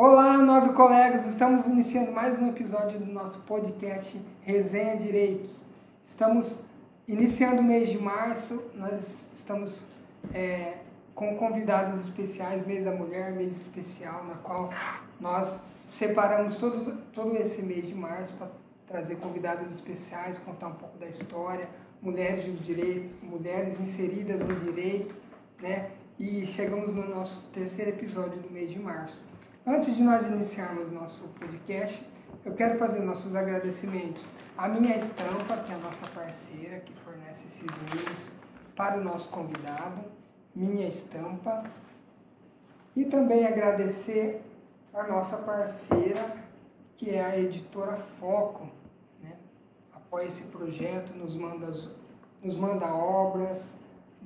Olá, nobres colegas, estamos iniciando mais um episódio do nosso podcast Resenha Direitos. Estamos iniciando o mês de março, nós estamos com convidados especiais, mês da mulher, mês especial, na qual nós separamos todo esse mês de março para trazer convidados especiais, contar um pouco da história, mulheres do direito, mulheres inseridas no direito, né? E chegamos no nosso terceiro episódio do mês de março. Antes de nós iniciarmos nosso podcast, eu quero fazer nossos agradecimentos à Minha Estampa, que é a nossa parceira, que fornece esses livros para o nosso convidado, Minha Estampa, e também agradecer a nossa parceira, que é a Editora Foco, né? Apoia esse projeto, nos manda obras,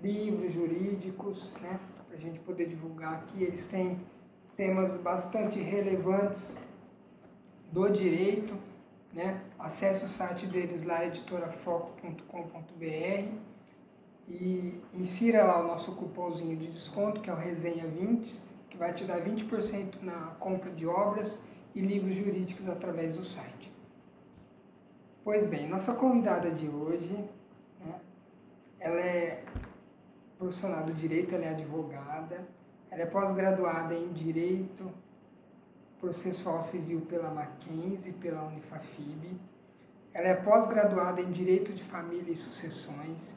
livros jurídicos, né? Para a gente poder divulgar aqui. Eles têm temas bastante relevantes do direito, né? Acesse o site deles lá, editorafoco.com.br, e insira lá o nosso cupomzinho de desconto, que é o Resenha 20, que vai te dar 20% na compra de obras e livros jurídicos através do site. Pois bem, nossa convidada de hoje, né, ela é profissional do direito, ela é advogada, ela é pós-graduada em Direito Processual Civil pela Mackenzie e pela Unifafibe, ela é pós-graduada em Direito de Família e Sucessões,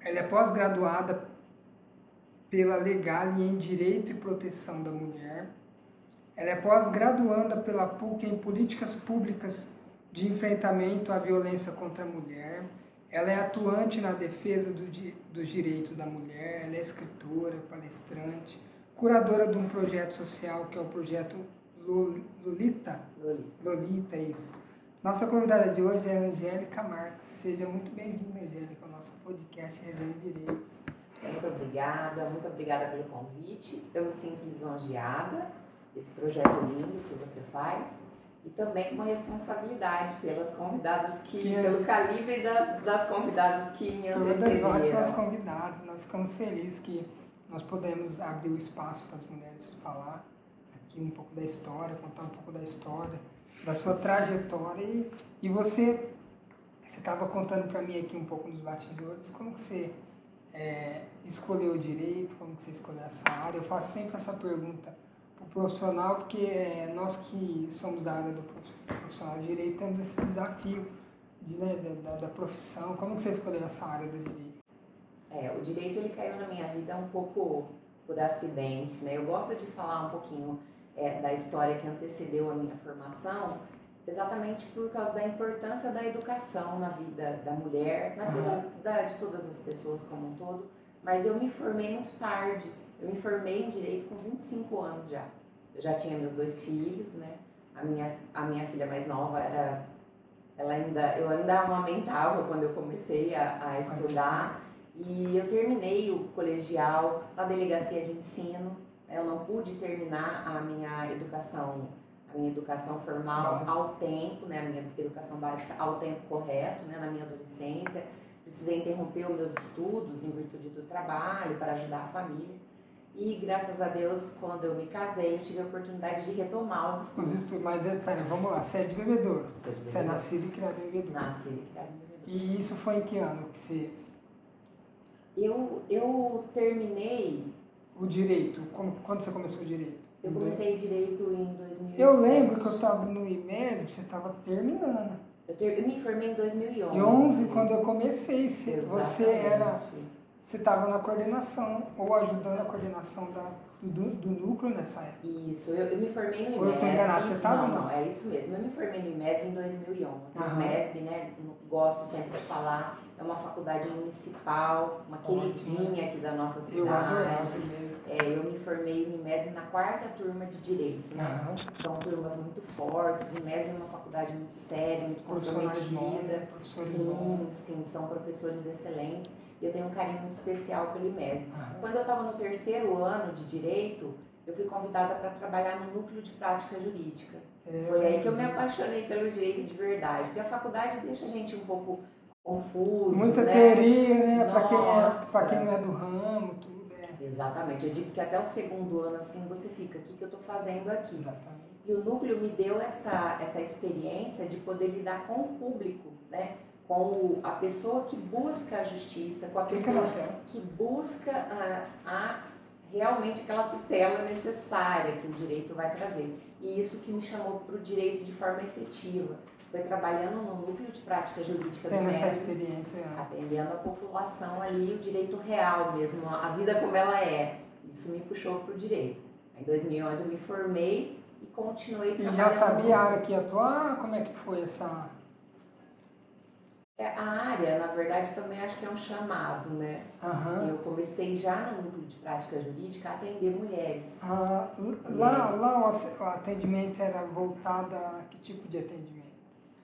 ela é pós-graduada pela Legale em Direito e Proteção da Mulher. Ela é pós-graduanda pela PUC em Políticas Públicas de Enfrentamento à Violência contra a Mulher. Ela é atuante na defesa dos direitos da mulher. Ela é escritora, palestrante, curadora de um projeto social que é o Projeto Lolita. Lolita, isso. Nossa convidada de hoje é a Angélica Marques. Seja muito bem-vinda, Angélica, ao nosso podcast Resenha Direitos. Muito obrigada pelo convite. Eu me sinto lisonjeada, esse projeto lindo que você faz, e também uma responsabilidade pelas convidadas pelo calibre das convidadas que me antecederam. Todas ótimas convidadas, nós ficamos felizes que nós podemos abrir o espaço para as mulheres falar aqui um pouco da história, contar um pouco da história, da sua trajetória, e você estava contando para mim aqui um pouco nos bastidores, como que você escolheu o direito, como que você escolheu essa área. Eu faço sempre essa pergunta o profissional, porque nós que somos da área do profissional de direito temos esse desafio da profissão. Como que você escolheu essa área do direito? O direito, ele caiu na minha vida um pouco por acidente, né? Eu gosto de falar um pouquinho da história que antecedeu a minha formação, exatamente por causa da importância da educação na vida da mulher, na vida de todas as pessoas como um todo, mas eu me formei muito tarde. Eu me formei em Direito com 25 anos já. Eu já tinha meus dois filhos, né? A minha filha mais nova eu ainda amamentava quando eu comecei a estudar. E eu terminei o colegial na delegacia de ensino. Eu não pude terminar a minha educação formal ao tempo, né? A minha educação básica ao tempo correto, né? Na minha adolescência. Precisei interromper os meus estudos em virtude do trabalho, para ajudar a família. E graças a Deus, quando eu me casei, eu tive a oportunidade de retomar os estudos. Mas pera, vamos lá, você é de Bebedouro. Você é nascida e criada em Bebedouro. Nascida e criada em Bebedouro. E isso foi em que ano que você... Eu terminei... O direito, quando você começou o direito? Eu comecei direito em 2007. Eu lembro que eu estava no IMED, você estava terminando. Eu me formei em 2011. 11, quando eu comecei. Você estava na coordenação, ou ajudando a coordenação do núcleo nessa época. Isso, eu me formei no IMESB. Ou eu estou enganado, você estava ou não? É isso mesmo, eu me formei no IMESB em 2011. O IMESB, né, gosto sempre de falar, é uma faculdade municipal, uma queridinha aqui da nossa cidade. Eu me formei no IMESB na quarta turma de Direito, né? São turmas muito fortes, o IMESB é uma faculdade muito séria, muito comprometida. Sim, são professores excelentes. Eu tenho um carinho muito especial pelo IMESB. Quando eu estava no terceiro ano de Direito, eu fui convidada para trabalhar no Núcleo de Prática Jurídica. Foi aí que eu me apaixonei pelo direito de verdade, porque a faculdade deixa a gente um pouco confuso. Muita teoria, né? Para quem não é do ramo, tudo. Exatamente. Eu digo que até o segundo ano, assim, você fica, o que eu estou fazendo aqui? Exatamente. E o núcleo me deu essa experiência de poder lidar com o público, né? Com a pessoa que busca a justiça, com a pessoa que busca realmente aquela tutela necessária que o direito vai trazer. E isso que me chamou para o direito de forma efetiva. Foi trabalhando no núcleo de prática jurídica do MESB, atendendo a população ali, o direito real mesmo, a vida como ela é. Isso me puxou para o direito. Em 2011 eu me formei e continuei trabalhando. E já sabia a área que ia atuar? Como é que foi essa... A área, na verdade, também acho que é um chamado, né? Uhum. Eu comecei já no núcleo de prática jurídica a atender mulheres. Lá o atendimento era voltado a que tipo de atendimento?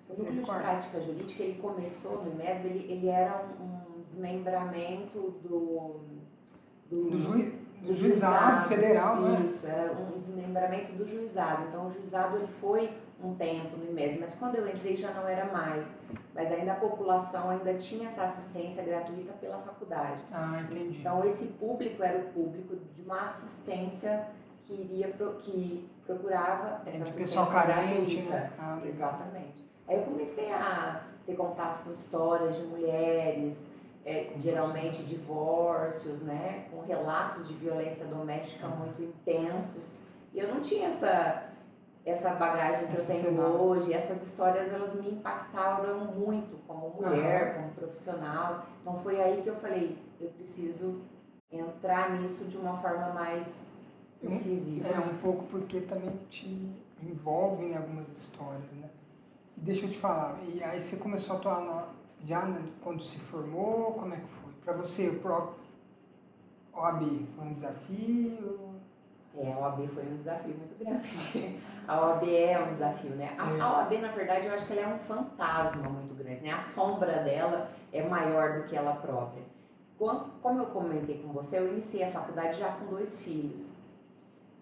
O núcleo de prática jurídica, ele começou no IMESB, ele era um desmembramento do juizado federal, né? Isso, era um desmembramento do juizado. Então, o juizado ele foi um tempo no IMESB, mas quando eu entrei já não era mais. Mas ainda a população ainda tinha essa assistência gratuita pela faculdade. Ah, entendi. Então, esse público era o público de uma assistência que procurava essa assistência pessoal carente, gratuita. Né? Ah, exatamente. Aí eu comecei a ter contato com histórias de mulheres, geralmente divórcios, né? Com relatos de violência doméstica muito intensos. E eu não tinha essa bagagem que eu tenho hoje. Essas histórias, elas me impactaram muito como mulher, como profissional. Então foi aí que eu falei, eu preciso entrar nisso de uma forma mais incisiva. É um pouco porque também te envolve em algumas histórias, né? Deixa eu te falar, e aí você começou a atuar quando se formou, como é que foi? Para você, o próprio OAB foi um desafio? A OAB foi um desafio muito grande. A OAB é um desafio, né? A OAB, na verdade, eu acho que ela é um fantasma muito grande, né? A sombra dela é maior do que ela própria. Como eu comentei com você, eu iniciei a faculdade já com 2 filhos.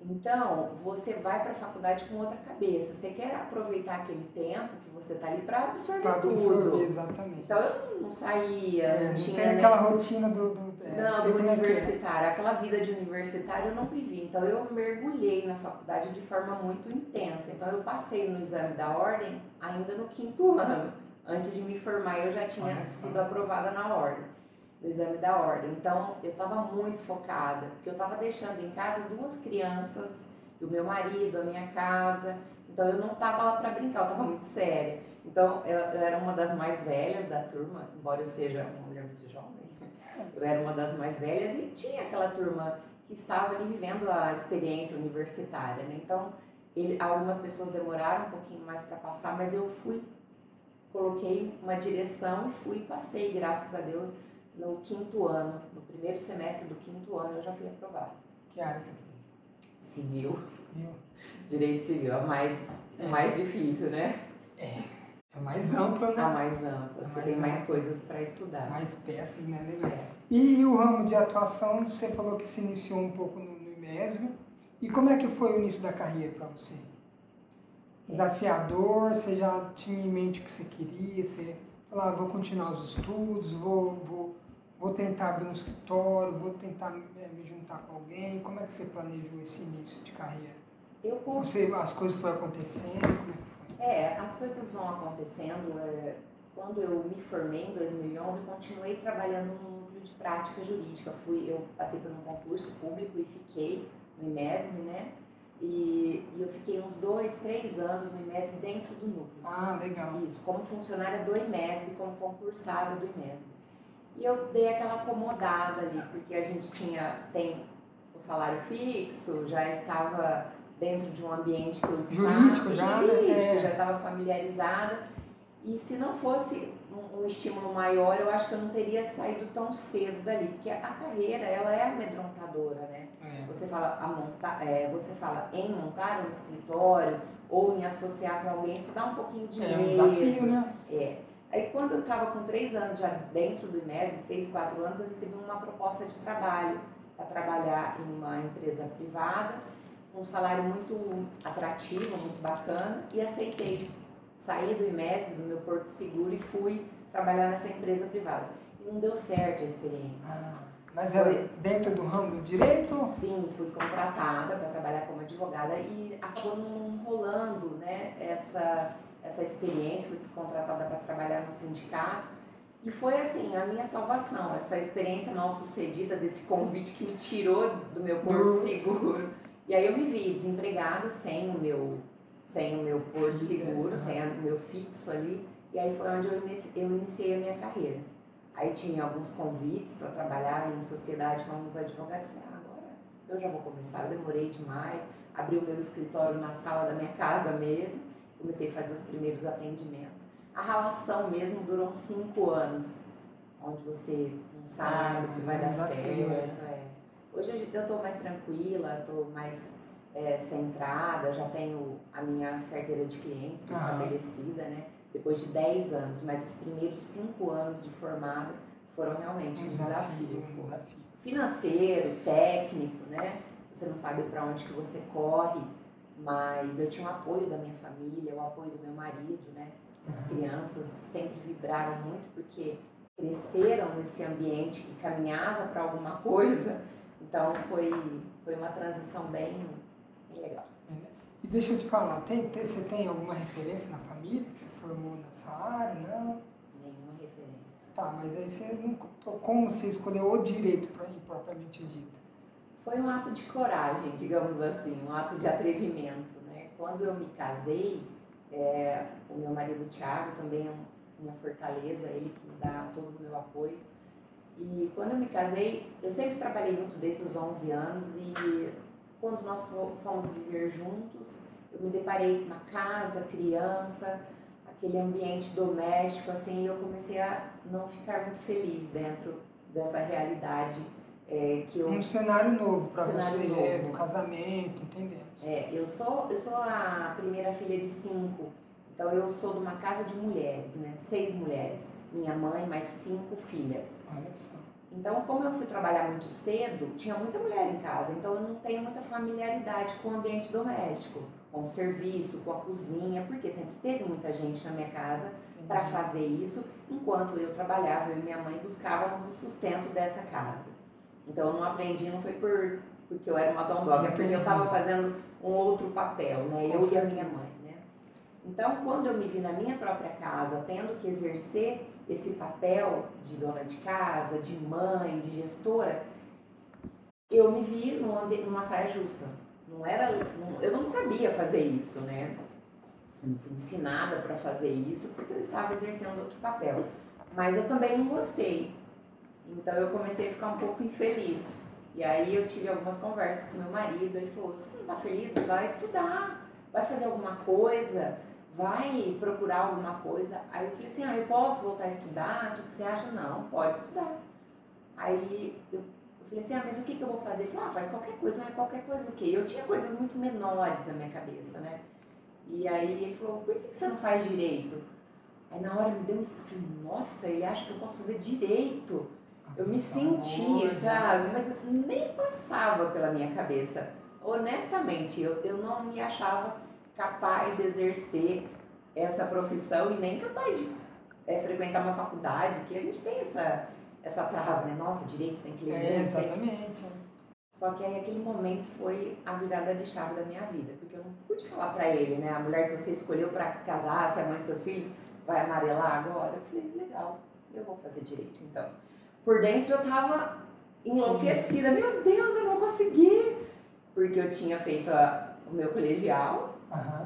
Então, você vai para a faculdade com outra cabeça. Você quer aproveitar aquele tempo que você está ali para absorver tudo. Exatamente. Então, eu não saía, não tinha... Não tem aquela rotina do universitário. Aquela vida de universitário eu não vivi. Então, eu mergulhei na faculdade de forma muito intensa. Então, eu passei no exame da ordem ainda no 5º ano. Antes de me formar, eu já tinha sido aprovada na ordem. Do exame da ordem. Então, eu estava muito focada, porque eu estava deixando em casa 2 crianças, o meu marido, a minha casa. Então, eu não estava lá para brincar, eu estava muito séria. Então, eu era uma das mais velhas da turma, embora eu seja uma mulher muito jovem. Eu era uma das mais velhas e tinha aquela turma que estava ali vivendo a experiência universitária, né? Então, algumas pessoas demoraram um pouquinho mais para passar, mas eu fui, coloquei uma direção e fui e passei, graças a Deus. No 5º ano, no primeiro semestre do 5º ano, eu já fui aprovada. Que área você fez? Civil. Direito civil, a mais difícil, né? A mais ampla, né? A mais ampla, você tem mais coisas para estudar. Mais peças, né? E o ramo de atuação, você falou que se iniciou um pouco no IMESB. E como é que foi o início da carreira para você? Desafiador, você já tinha em mente o que você queria, você... Lá, vou continuar os estudos, vou tentar abrir um escritório, vou tentar me juntar com alguém. Como é que você planejou esse início de carreira? As coisas foram acontecendo? Como é que foi? As coisas vão acontecendo. Quando eu me formei em 2011, eu continuei trabalhando no núcleo de prática jurídica. Eu passei por um concurso público e fiquei no IMESB, né? E eu fiquei uns 2, 3 anos no IMESB dentro do núcleo. Ah, legal. Isso, como funcionária do IMESB, como concursada do IMESB. E eu dei aquela acomodada ali, porque a gente tem o salário fixo, já estava dentro de um ambiente que eu estava... Jurídico, já estava familiarizada. E se não fosse um estímulo maior, eu acho que eu não teria saído tão cedo dali, porque a carreira, ela é amedrontadora, né? Você fala em montar um escritório ou em associar com alguém, isso dá um pouquinho de medo. É um desafio, né? Aí quando eu estava com 3 anos já dentro do IMESB, 3, 4 anos, eu recebi uma proposta de trabalho para trabalhar em uma empresa privada, um salário muito atrativo, muito bacana, e aceitei. Saí do IMESB, do meu porto seguro, e fui trabalhar nessa empresa privada. E não deu certo a experiência. Mas ela dentro do ramo do direito? Sim, fui contratada para trabalhar como advogada e acabou não rolando, né, essa experiência. Fui contratada para trabalhar no sindicato e foi assim a minha salvação, essa experiência mal sucedida desse convite que me tirou do meu porto seguro. E aí eu me vi desempregada, sem o meu porto seguro, sem o meu fixo ali. E aí foi onde eu iniciei a minha carreira. Aí tinha alguns convites para trabalhar em sociedade com alguns advogados. Falei, agora eu já vou começar. Eu demorei demais, abri o meu escritório na sala da minha casa mesmo, comecei a fazer os primeiros atendimentos. A relação mesmo durou 5 anos, onde você não sabe se vai dar certo. É. Hoje eu estou mais tranquila, estou mais centrada, já tenho a minha carteira de clientes estabelecida, né? Depois de 10 anos, mas os primeiros 5 anos de formada foram realmente um desafio. Financeiro, técnico, né? Você não sabe para onde que você corre, mas eu tinha o apoio da minha família, o apoio do meu marido, né? As crianças sempre vibraram muito porque cresceram nesse ambiente que caminhava para alguma coisa, então foi uma transição bem legal. E deixa eu te falar, você tem alguma referência na família que se formou nessa área? Não? Nenhuma referência. Tá, mas aí você não contou como você escolheu o direito para mim, propriamente dito? Foi um ato de coragem, digamos assim, um ato de atrevimento, né? Quando eu me casei, o meu marido Thiago também é minha fortaleza, ele que me dá todo o meu apoio. E quando eu me casei, eu sempre trabalhei muito desde os 11 anos e... Quando nós fomos viver juntos, eu me deparei com uma casa, criança, aquele ambiente doméstico, assim, e eu comecei a não ficar muito feliz dentro dessa realidade que eu... Um cenário novo para você, do casamento, entendemos. Eu sou a primeira filha de 5, então eu sou de uma casa de mulheres, né? 6 mulheres, minha mãe mais 5 filhas. Olha só. Então, como eu fui trabalhar muito cedo, tinha muita mulher em casa, então eu não tenho muita familiaridade com o ambiente doméstico, com o serviço, com a cozinha, porque sempre teve muita gente na minha casa para fazer isso, enquanto eu trabalhava, eu e minha mãe buscávamos o sustento dessa casa. Então, eu não aprendi, não foi porque eu era uma dombinha, porque eu estava fazendo um outro papel, né? Eu e a minha mãe, né? Então, quando eu me vi na minha própria casa, tendo que exercer esse papel de dona de casa, de mãe, de gestora, eu me vi numa saia justa. Eu não sabia fazer isso, né? Não fui ensinada para fazer isso porque eu estava exercendo outro papel. Mas eu também não gostei. Então eu comecei a ficar um pouco infeliz. E aí eu tive algumas conversas com meu marido, ele falou, você não tá feliz? Vai estudar, vai fazer alguma coisa. Vai procurar alguma coisa. Aí eu falei assim, eu posso voltar a estudar? O que você acha? Não, pode estudar. Aí eu falei assim, mas o que eu vou fazer? Ele falou, faz qualquer coisa. Mas qualquer coisa o quê? Eu tinha coisas muito menores na minha cabeça, né? E aí ele falou, por que você não faz direito? Aí na hora me deu um estalo, eu falei, nossa, ele acha que eu posso fazer direito? Eu me senti, sabe? Mas nem passava pela minha cabeça. Honestamente, eu não me achava capaz de exercer essa profissão e nem capaz de frequentar uma faculdade, que a gente tem essa trava, né? Nossa, direito tem que ler. Exatamente. Só que aí aquele momento foi a virada de chave da minha vida, porque eu não pude falar pra ele, né? A mulher que você escolheu pra casar, se é mãe dos seus filhos, vai amarelar agora? Eu falei, legal, eu vou fazer direito então. Por dentro eu tava enlouquecida, meu Deus, eu não consegui! Porque eu tinha feito o meu colegial,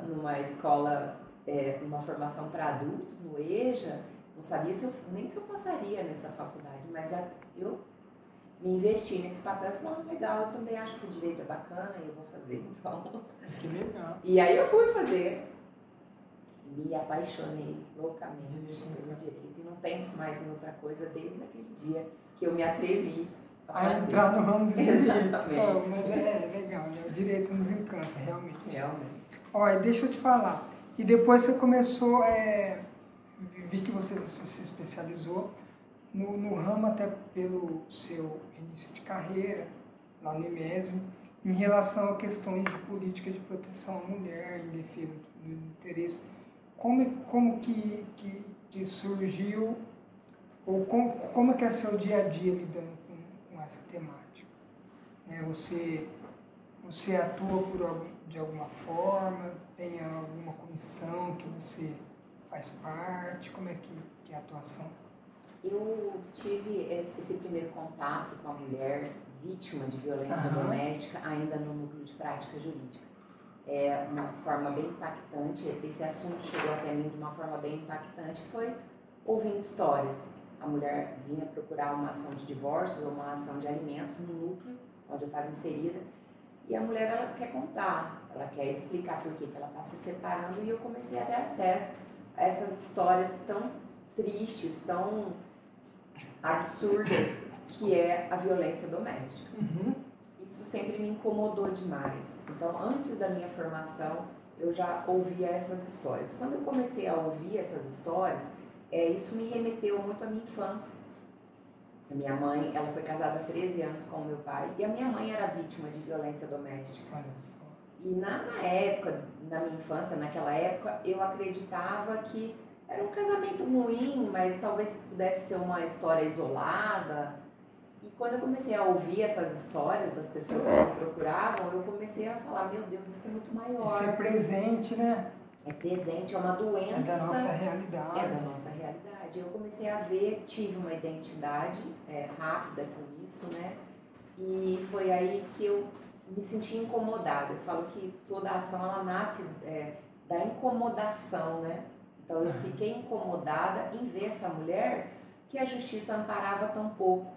numa escola, numa formação para adultos, no EJA, não sabia nem se eu passaria nessa faculdade, mas eu me investi nesse papel e falei, legal, eu também acho que o direito é bacana e eu vou fazer, então. Que legal. E aí eu fui fazer, me apaixonei loucamente pelo direito e não penso mais em outra coisa desde aquele dia que eu me atrevi a entrar no ramo do direito. Exatamente. Mas é legal, né? O direito nos encanta, realmente. Olha, deixa eu te falar, e depois você começou, vi que você se especializou no ramo até pelo seu início de carreira, lá no IMESB, em relação a questões de política de proteção à mulher, em defesa do interesse. Como que surgiu, ou como é que é seu dia a dia lidando com essa temática. Você atua de alguma forma, tem alguma comissão que você faz parte, como é que é a atuação? Eu tive esse primeiro contato com a mulher vítima de violência doméstica ainda no núcleo de prática jurídica. É uma forma bem impactante, esse assunto chegou até mim de uma forma bem impactante, que foi ouvindo histórias. A mulher vinha procurar uma ação de divórcio ou uma ação de alimentos no núcleo onde eu estava inserida, e a mulher, ela quer contar, ela quer explicar por que ela está se separando, e eu comecei a ter acesso a essas histórias tão tristes, tão absurdas, que é a violência doméstica. Isso sempre me incomodou demais. Então, antes da minha formação, eu já ouvia essas histórias. Quando eu comecei a ouvir essas histórias, isso me remeteu muito à minha infância. A minha mãe, ela foi casada há 13 anos com o meu pai, e a minha mãe era vítima de violência doméstica. E na época, na minha infância, naquela época, eu acreditava que era um casamento ruim, mas talvez pudesse ser uma história isolada. E quando eu comecei a ouvir essas histórias das pessoas que me procuravam, eu comecei a falar, meu Deus, isso é muito maior. Isso é presente, né? É presente, é uma doença. É da nossa realidade. É da nossa realidade. Eu comecei a ver, tive uma identidade rápida com isso, né? E foi aí que eu me senti incomodada. Eu falo que toda ação, ela nasce da incomodação, né? Então eu fiquei incomodada em ver essa mulher que a justiça amparava tão pouco.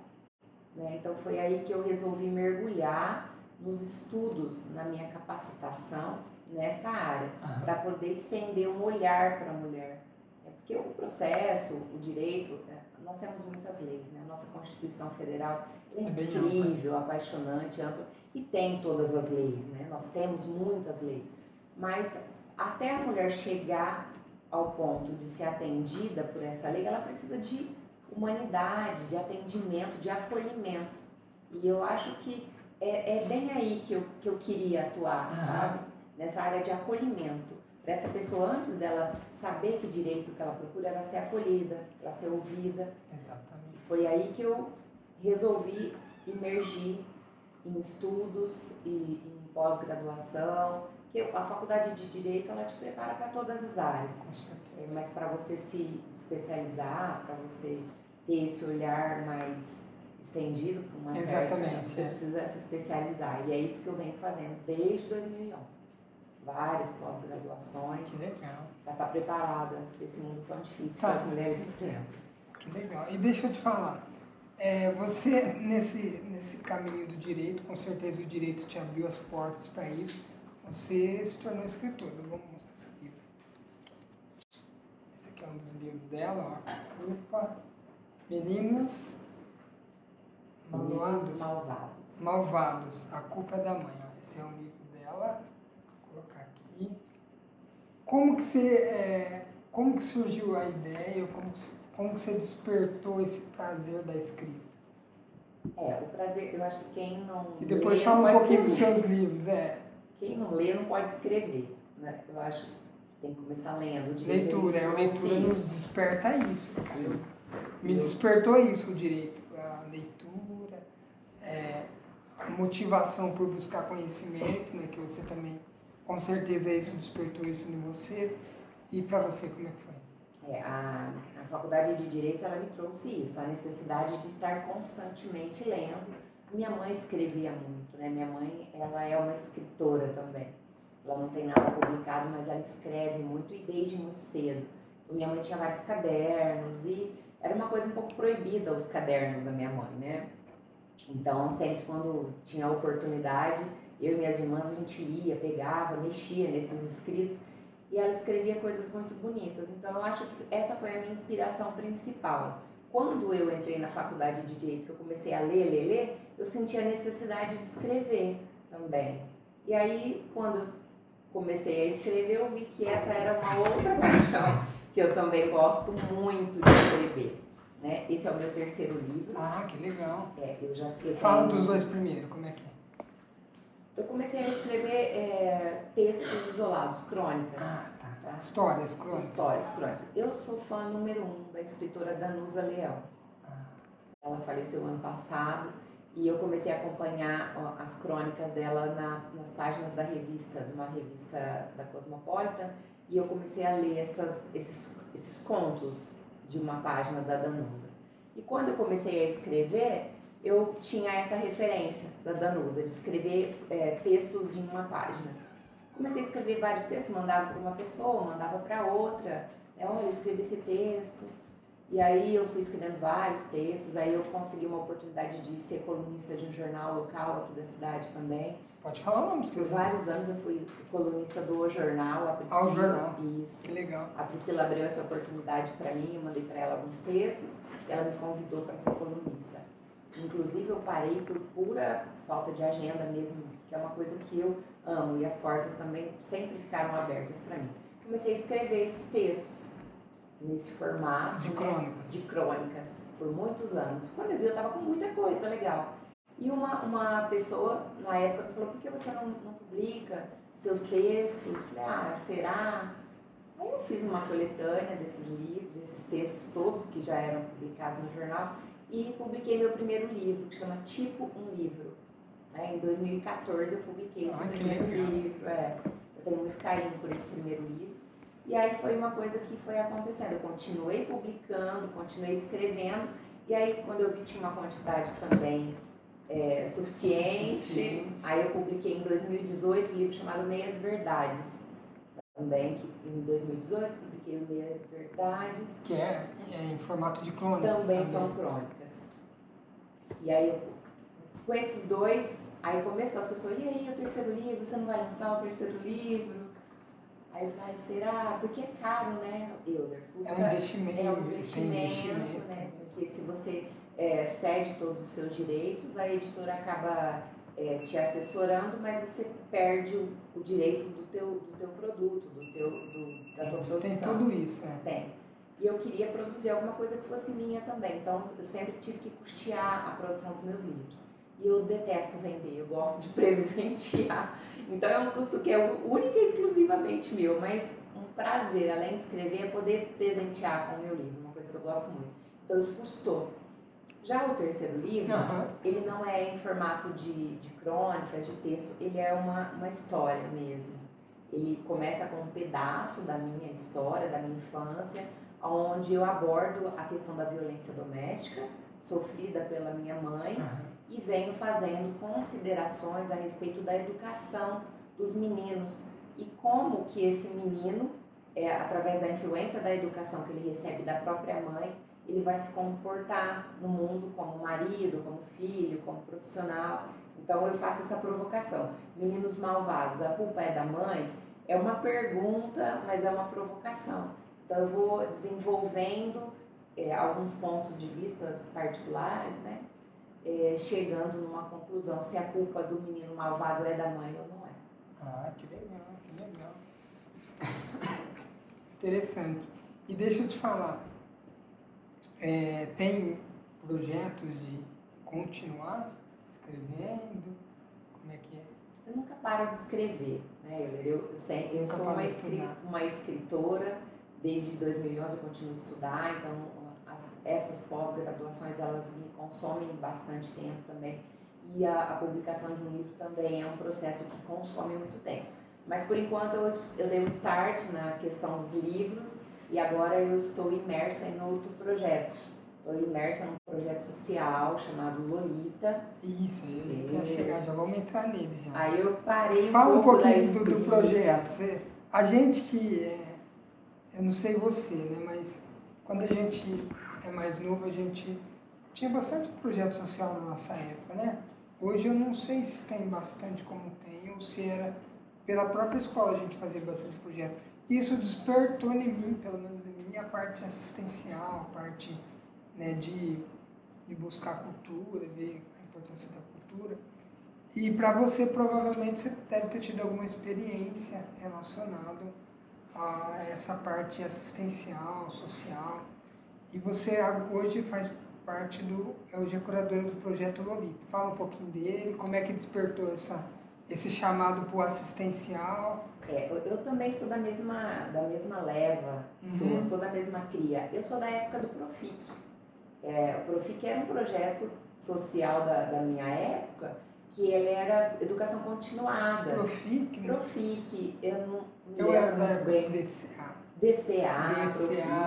Então foi aí que eu resolvi mergulhar nos estudos, na minha capacitação nessa área, para poder estender um olhar para a mulher. Porque o processo, o direito, nós temos muitas leis, né? A nossa Constituição Federal é incrível, apaixonante, ampla, e tem todas as leis, né? Nós temos muitas leis, mas até a mulher chegar ao ponto de ser atendida por essa lei, ela precisa de humanidade, de atendimento, de acolhimento. E eu acho que é bem aí que eu queria atuar, sabe? Nessa área de acolhimento. Para essa pessoa, antes dela saber que direito que ela procura, ela ser acolhida, ela ser ouvida. Exatamente. Foi aí que eu resolvi emergir em estudos e em pós-graduação. A faculdade de Direito, ela te prepara para todas as áreas, mas para você se especializar, para você ter esse olhar mais estendido para uma certa, você precisa se especializar, e é isso que eu venho fazendo desde 2011, várias pós-graduações, para estar preparada para esse mundo tão difícil que as mulheres enfrentam. Que legal, e deixa eu te falar, você nesse caminho do Direito, com certeza o Direito te abriu as portas para isso. Você se tornou escritora. Vamos mostrar esse livro. Esse aqui é um dos livros dela, ó. Opa. Meninos Malvados. A Culpa é da Mãe, ó. Esse é um livro dela. Vou colocar aqui. Como que surgiu a ideia? Como que você despertou esse prazer da escrita? O prazer, eu acho que quem não... E depois fala um pouquinho dos seus livros, Quem não lê não pode escrever, né? Eu acho que você tem que começar lendo. A leitura nos desperta isso. Me despertou isso, o direito. A leitura, a motivação por buscar conhecimento, né? Que você também, com certeza, isso despertou isso em você. E para você, como é que foi? A faculdade de Direito, ela me trouxe isso, a necessidade de estar constantemente lendo. Minha mãe escrevia muito, né? Minha mãe, ela é uma escritora também. Ela não tem nada publicado, mas ela escreve muito e desde muito cedo. Minha mãe tinha vários cadernos e era uma coisa um pouco proibida os cadernos da minha mãe, né? Então, sempre quando tinha a oportunidade, eu e minhas irmãs, a gente lia, pegava, mexia nesses escritos e ela escrevia coisas muito bonitas. Então, eu acho que essa foi a minha inspiração principal. Quando eu entrei na faculdade de Direito, que eu comecei a ler, eu senti a necessidade de escrever também. E aí, quando comecei a escrever, eu vi que essa era uma outra paixão, que eu também gosto muito de escrever, né? Esse é o meu terceiro livro. Ah, que legal! Fala dos dois primeiro, como é que é? Eu comecei a escrever textos isolados, crônicas. Histórias, crônicas. Eu sou fã número 1 da escritora Danusa Leão. Ela faleceu ano passado E eu comecei a acompanhar as crônicas dela nas páginas da revista, numa revista da Cosmopolitan, e eu comecei a ler esses contos de uma página da Danusa. E quando eu comecei a escrever, eu tinha essa referência da Danusa, de escrever textos em uma página. Comecei a escrever vários textos, mandava para uma pessoa, mandava para outra, olha, eu escrevi esse texto. E aí eu fui escrevendo vários textos, aí eu consegui uma oportunidade de ser colunista de um jornal local aqui da cidade também. Pode falar o nome. Por vários anos eu fui colunista do O Jornal, a Priscila. O Jornal. Isso. Que legal. A Priscila abriu essa oportunidade para mim, eu mandei para ela alguns textos e ela me convidou para ser colunista. Inclusive eu parei por pura falta de agenda mesmo, que é uma coisa que eu amo, e as portas também sempre ficaram abertas para mim. Comecei a escrever esses textos nesse formato de crônicas por muitos anos. Quando eu vi, eu estava com muita coisa legal. E uma pessoa na época falou, por que você não publica seus textos? Eu falei, será? Aí eu fiz uma coletânea desses livros, desses textos todos que já eram publicados no jornal, e publiquei meu primeiro livro, que chama Tipo um Livro. Em 2014 eu publiquei esse primeiro livro. Eu tenho muito carinho por esse primeiro livro. E aí foi uma coisa que foi acontecendo, eu continuei publicando, continuei escrevendo, e aí quando eu vi tinha uma quantidade também suficiente, aí eu publiquei em 2018 um livro chamado Meias Verdades, também, que em 2018 publiquei o Meias Verdades. Que é em formato de crônicas. Também são crônicas. E aí, com esses dois, aí começou as pessoas, e aí o terceiro livro, você não vai lançar o terceiro livro? Aí eu falei, será? Porque é caro, né, Euler? É um investimento, né? Porque se você cede todos os seus direitos, a editora acaba te assessorando, mas você perde o direito do teu produto, da tua produção. Tem tudo isso, né? Tem. E eu queria produzir alguma coisa que fosse minha também, então eu sempre tive que custear a produção dos meus livros. E eu detesto vender, eu gosto de presentear. Então é um custo que é única e exclusivamente meu, mas um prazer, além de escrever, é poder presentear com o meu livro, uma coisa que eu gosto muito. Então isso custou. Já o terceiro livro, ele não é em formato de crônicas, de texto, ele é uma história mesmo. Ele começa com um pedaço da minha história, da minha infância, onde eu abordo a questão da violência doméstica, sofrida pela minha mãe, e venho fazendo considerações a respeito da educação dos meninos e como que esse menino, através da influência da educação que ele recebe da própria mãe, ele vai se comportar no mundo como marido, como filho, como profissional. Então eu faço essa provocação. Meninos Malvados, a culpa é da mãe? É uma pergunta, mas é uma provocação. Então eu vou desenvolvendo alguns pontos de vista particulares, né? Chegando numa conclusão, se a culpa do menino malvado é da mãe ou não é. Que legal. Interessante. E deixa eu te falar, tem projetos de continuar escrevendo? Como é que é? Eu nunca paro de escrever, né, Euler? Eu sou uma escritora, desde 2011 eu continuo a estudar, então essas pós-graduações, elas me consomem bastante tempo também, e a publicação de um livro também é um processo que consome muito tempo. Mas por enquanto eu dei um start na questão dos livros, e agora eu estou imersa em outro projeto. Estou imersa num projeto social chamado Lolita. Isso, já chegar, já vamos entrar nele já. Aí eu parei. Fala um pouquinho do projeto. A gente que eu não sei você, né, mas quando a gente é mais novo, a gente tinha bastante projeto social na nossa época, né? Hoje eu não sei se tem bastante como tem, ou se era pela própria escola a gente fazia bastante projeto. Isso despertou em mim, pelo menos em mim, a parte assistencial, a parte, né, de buscar cultura, ver a importância da cultura. E para você, provavelmente, você deve ter tido alguma experiência relacionada a essa parte assistencial, social, e você hoje faz parte hoje é curadora do Projeto Lolita. Fala um pouquinho dele, como é que despertou esse chamado para o assistencial. Eu também sou da mesma leva, sou da mesma cria. Eu sou da época do Profic. O Profic era um projeto social da minha época, que ela era educação continuada. Profic, né? Profic. Eu era da DCA. DCA,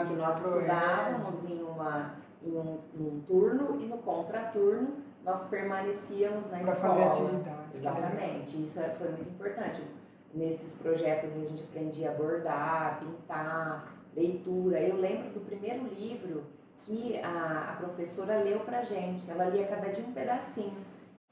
que nós estudávamos em um turno e no contraturno nós permanecíamos na escola. Para fazer atividade. Exatamente, né? Isso foi muito importante. Nesses projetos a gente aprendia a bordar, pintar, leitura. Eu lembro do primeiro livro que a professora leu pra gente. Ela lia cada dia um pedacinho.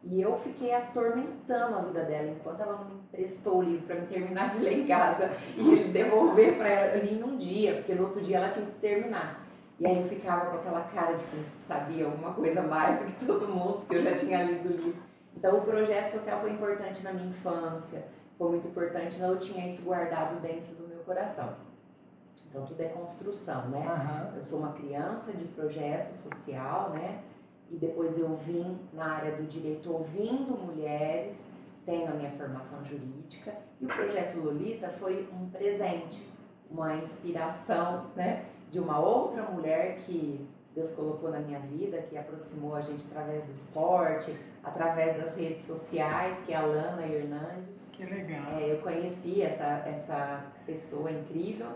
E eu fiquei atormentando a vida dela, enquanto ela não me emprestou o livro para me terminar de ler em casa e devolver para ela ali num dia, porque no outro dia ela tinha que terminar. E aí eu ficava com aquela cara de que sabia alguma coisa mais do que todo mundo, porque eu já tinha lido o livro. Então o projeto social foi importante na minha infância, foi muito importante, eu tinha isso guardado dentro do meu coração. Então tudo é construção, né? Uhum. Eu sou uma criança de projeto social, né? E depois eu vim na área do direito ouvindo mulheres, tenho a minha formação jurídica, e o projeto Lolita foi um presente, uma inspiração, né, de uma outra mulher que Deus colocou na minha vida, que aproximou a gente através do esporte, através das redes sociais, que é a Alana Hernandes. Que legal. Eu conheci essa pessoa incrível,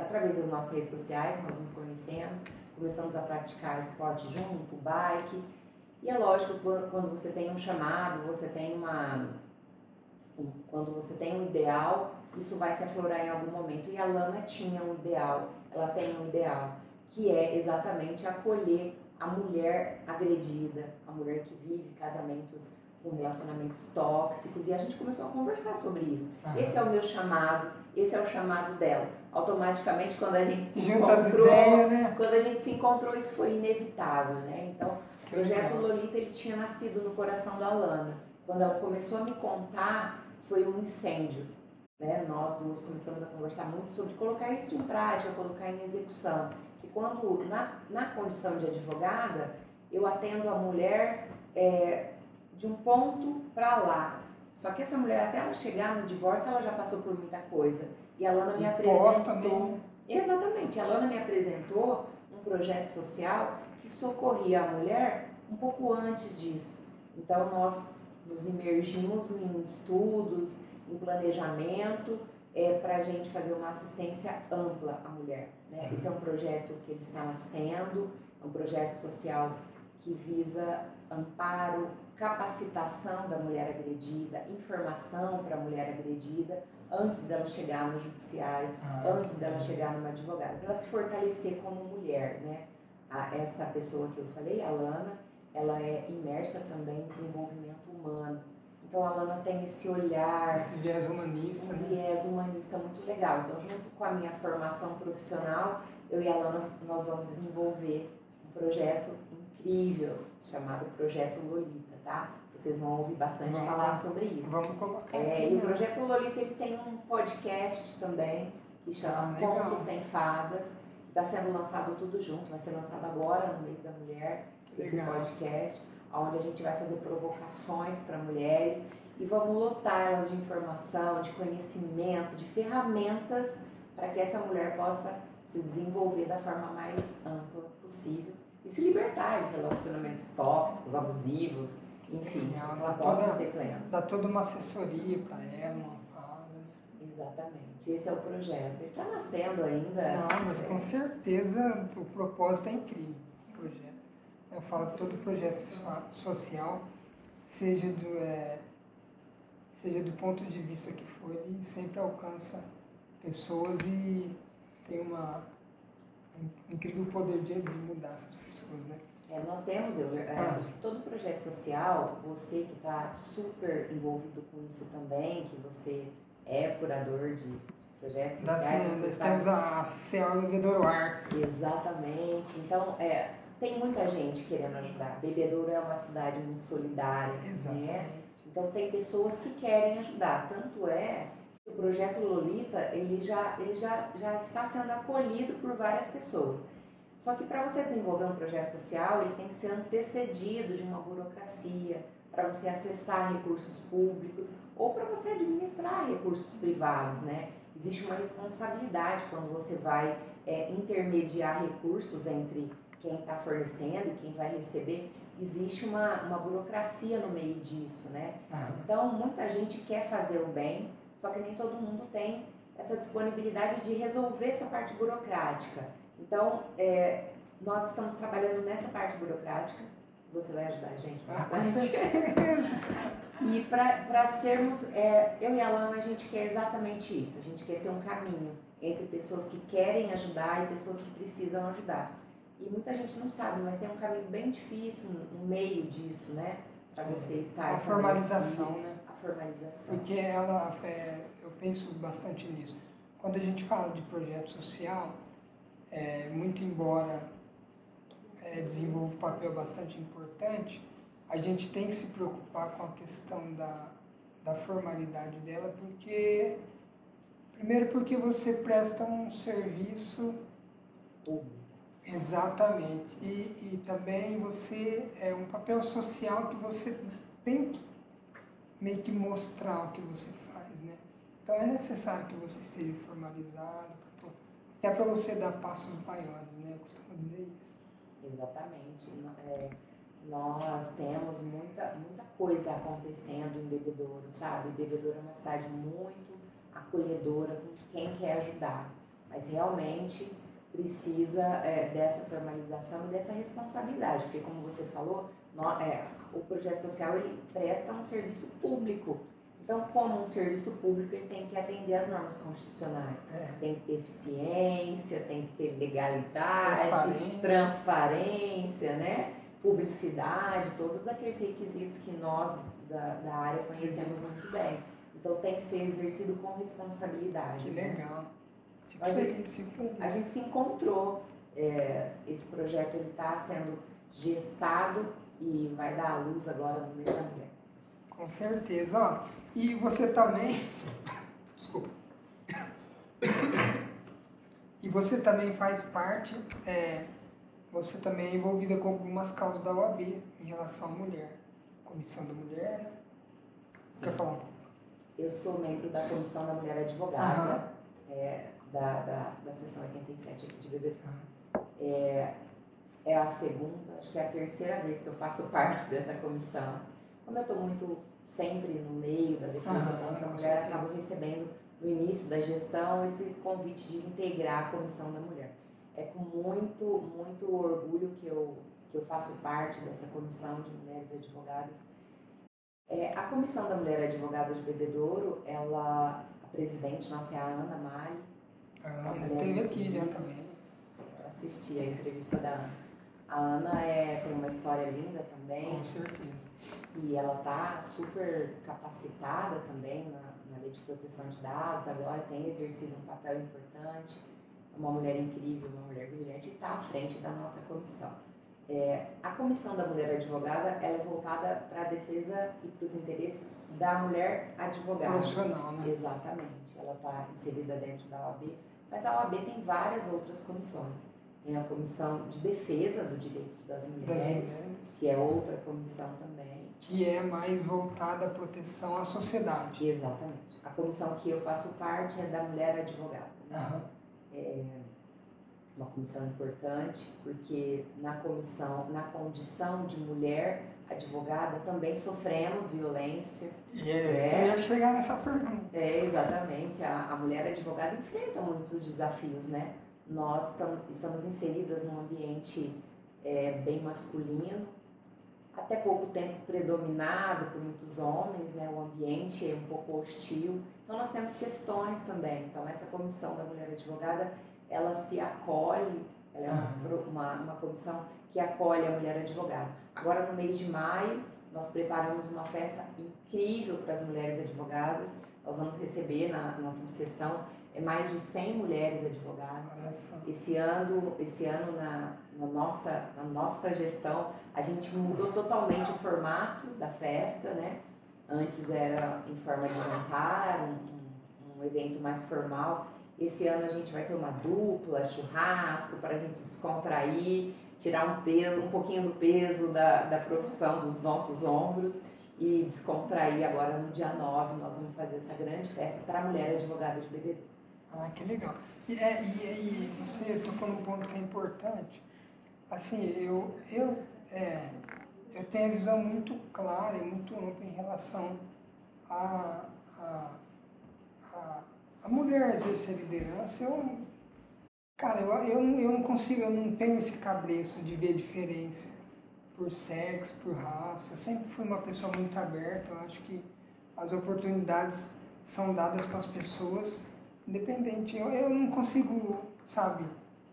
através das nossas redes sociais, nós nos conhecemos. Começamos a praticar esporte junto, bike. E é lógico, quando você tem um chamado, você tem quando você tem um ideal, isso vai se aflorar em algum momento. E a Lana tinha um ideal, ela tem um ideal, que é exatamente acolher a mulher agredida, a mulher que vive casamentos com relacionamentos tóxicos. E a gente começou a conversar sobre isso. Esse é o meu chamado, esse é o chamado dela. Automaticamente, quando a gente se encontrou, ideias, né? Isso foi inevitável, né? Então, o projeto Lolita, ele tinha nascido no coração da Alana. Quando ela começou a me contar, foi um incêndio, né? Nós duas começamos a conversar muito sobre colocar isso em prática, colocar em execução. E quando, na condição de advogada, eu atendo a mulher de um ponto para lá. Só que essa mulher, até ela chegar no divórcio, ela já passou por muita coisa. E a Lana me apresentou... Exatamente, a Lana me apresentou um projeto social que socorria a mulher um pouco antes disso. Então, nós nos imergimos em estudos, em planejamento, para a gente fazer uma assistência ampla à mulher, né? Esse é um projeto que ele está nascendo, é um projeto social que visa amparo, capacitação da mulher agredida, informação para a mulher agredida, antes dela chegar no judiciário, antes dela chegar numa advogada, para ela se fortalecer como mulher, né? Essa pessoa que eu falei, a Lana, ela é imersa também em desenvolvimento humano. Então a Lana tem esse olhar, esse viés humanista, viés humanista muito legal. Então, junto com a minha formação profissional, eu e a Lana, nós vamos desenvolver um projeto incrível chamado Projeto Lolita, tá? Vocês vão ouvir bastante falar sobre isso. Vamos colocar aqui, e o Projeto Lolita, ele tem um podcast também, que chama Conto é Cem Fadas, que está sendo lançado tudo junto, vai ser lançado agora no mês da mulher, podcast, onde a gente vai fazer provocações para mulheres e vamos lotar elas de informação, de conhecimento, de ferramentas para que essa mulher possa se desenvolver da forma mais ampla possível e se libertar de relacionamentos tóxicos, abusivos, enfim, ela possa ser plena. Dá toda uma assessoria para ela, uma palavra. Exatamente, esse é o projeto. Ele está nascendo ainda. Não, mas com certeza o propósito é incrível. Projeto. Eu falo que todo projeto social, seja do ponto de vista que for, ele sempre alcança pessoas e tem um incrível poder de mudar essas pessoas, né? Nós temos, todo projeto social, você que está super envolvido com isso também, que você é curador de projetos sociais. Nós temos a CELA Bebedouro Arts. Exatamente. Então, tem muita gente querendo ajudar. Bebedouro é uma cidade muito solidária. Exatamente. Né? Então, tem pessoas que querem ajudar. Tanto é que o projeto Lolita, ele já está sendo acolhido por várias pessoas. Só que para você desenvolver um projeto social, ele tem que ser antecedido de uma burocracia, para você acessar recursos públicos ou para você administrar recursos privados, né? Existe uma responsabilidade quando você vai intermediar recursos entre quem está fornecendo, quem vai receber, existe uma burocracia no meio disso, né? Então, muita gente quer fazer o bem, só que nem todo mundo tem essa disponibilidade de resolver essa parte burocrática. Então, nós estamos trabalhando nessa parte burocrática, você vai ajudar a gente bastante. E para sermos, eu e a Alana, a gente quer exatamente isso, a gente quer ser um caminho entre pessoas que querem ajudar e pessoas que precisam ajudar. E muita gente não sabe, mas tem um caminho bem difícil no meio disso, né? Para você estar... A formalização, né? A formalização. Porque ela, eu penso bastante nisso. Quando a gente fala de projeto social, muito embora desenvolva um papel bastante importante, a gente tem que se preocupar com a questão da formalidade dela, porque... Primeiro porque você presta um serviço público. Exatamente. E também você é um papel social que você tem que meio que mostrar o que você faz, né? Então é necessário que você esteja formalizado, até para você dar passos maiores, né? Eu costumo dizer isso. Exatamente. Nós temos muita coisa acontecendo em Bebedouro, sabe? Bebedouro é uma cidade muito acolhedora com quem quer ajudar, mas realmente precisa dessa formalização e dessa responsabilidade, porque como você falou, o projeto social ele presta um serviço público, então como um serviço público ele tem que atender às normas constitucionais, tem que ter eficiência, tem que ter legalidade, transparência, né? Publicidade, todos aqueles requisitos que nós da área conhecemos muito bem, então tem que ser exercido com responsabilidade. Que legal! A gente se encontrou, esse projeto está sendo gestado e vai dar à luz agora no mês da mulher. Com certeza. Ó, e você também... Desculpa. E você também faz parte, você também é envolvida com algumas causas da OAB em relação à mulher. Comissão da Mulher, né? Sim. Quer falar um pouco? Eu sou membro da Comissão da Mulher Advogada. Da sessão 87 aqui de Bebedouro. É a segunda, acho que é a terceira vez que eu faço parte dessa comissão. Como eu estou muito sempre no meio da defesa contra a mulher, acabo recebendo no início da gestão esse convite de integrar a Comissão da Mulher. É com muito orgulho que eu faço parte dessa comissão de mulheres advogadas. A Comissão da Mulher Advogada de Bebedouro, a presidente nossa é a Ana Mali. Ana esteve aqui já também. Eu assisti a entrevista da Ana. A Ana tem uma história linda também. Com certeza. E ela está super capacitada também na Lei de Proteção de Dados. Agora tem exercido um papel importante. Uma mulher incrível, uma mulher brilhante, e está à frente da nossa comissão. A Comissão da Mulher Advogada ela é voltada para a defesa e para os interesses da mulher advogada. Profissional, né? Exatamente. Ela está inserida dentro da OAB, mas a OAB tem várias outras comissões. Tem a Comissão de Defesa do Direito das Mulheres, que é outra comissão também. Que é mais voltada à proteção à sociedade. Exatamente. A comissão que eu faço parte é da Mulher Advogada. Né? Uma comissão importante, porque na condição de mulher advogada, também sofremos violência. Eu ia chegar nessa pergunta. Exatamente. A mulher advogada enfrenta muitos desafios, né? Nós estamos inseridas num ambiente bem masculino, até pouco tempo predominado por muitos homens, né? O ambiente é um pouco hostil. Então, nós temos questões também. Então, essa comissão da mulher advogada, ela se acolhe, ela é uma comissão que acolhe a mulher advogada. Agora, no mês de maio, nós preparamos uma festa incrível para as mulheres advogadas. Nós vamos receber na nossa sessão mais de 100 mulheres advogadas. Esse ano na nossa gestão, a gente mudou totalmente o formato da festa, né? Antes era em forma de jantar, um evento mais formal. Esse ano a gente vai ter uma dupla, churrasco, para a gente descontrair, tirar um pouquinho do peso da profissão dos nossos ombros e descontrair. Agora no dia 9 nós vamos fazer essa grande festa para a mulher advogada de Bebedouro. Ah, que legal. E você tocou num ponto que é importante. assim, eu tenho a visão muito clara e muito ampla em relação a mulher exercer liderança. Eu não consigo, eu não tenho esse cabreço de ver a diferença por sexo, por raça. Eu sempre fui uma pessoa muito aberta. Eu acho que as oportunidades são dadas para as pessoas, independente. Eu não consigo, sabe,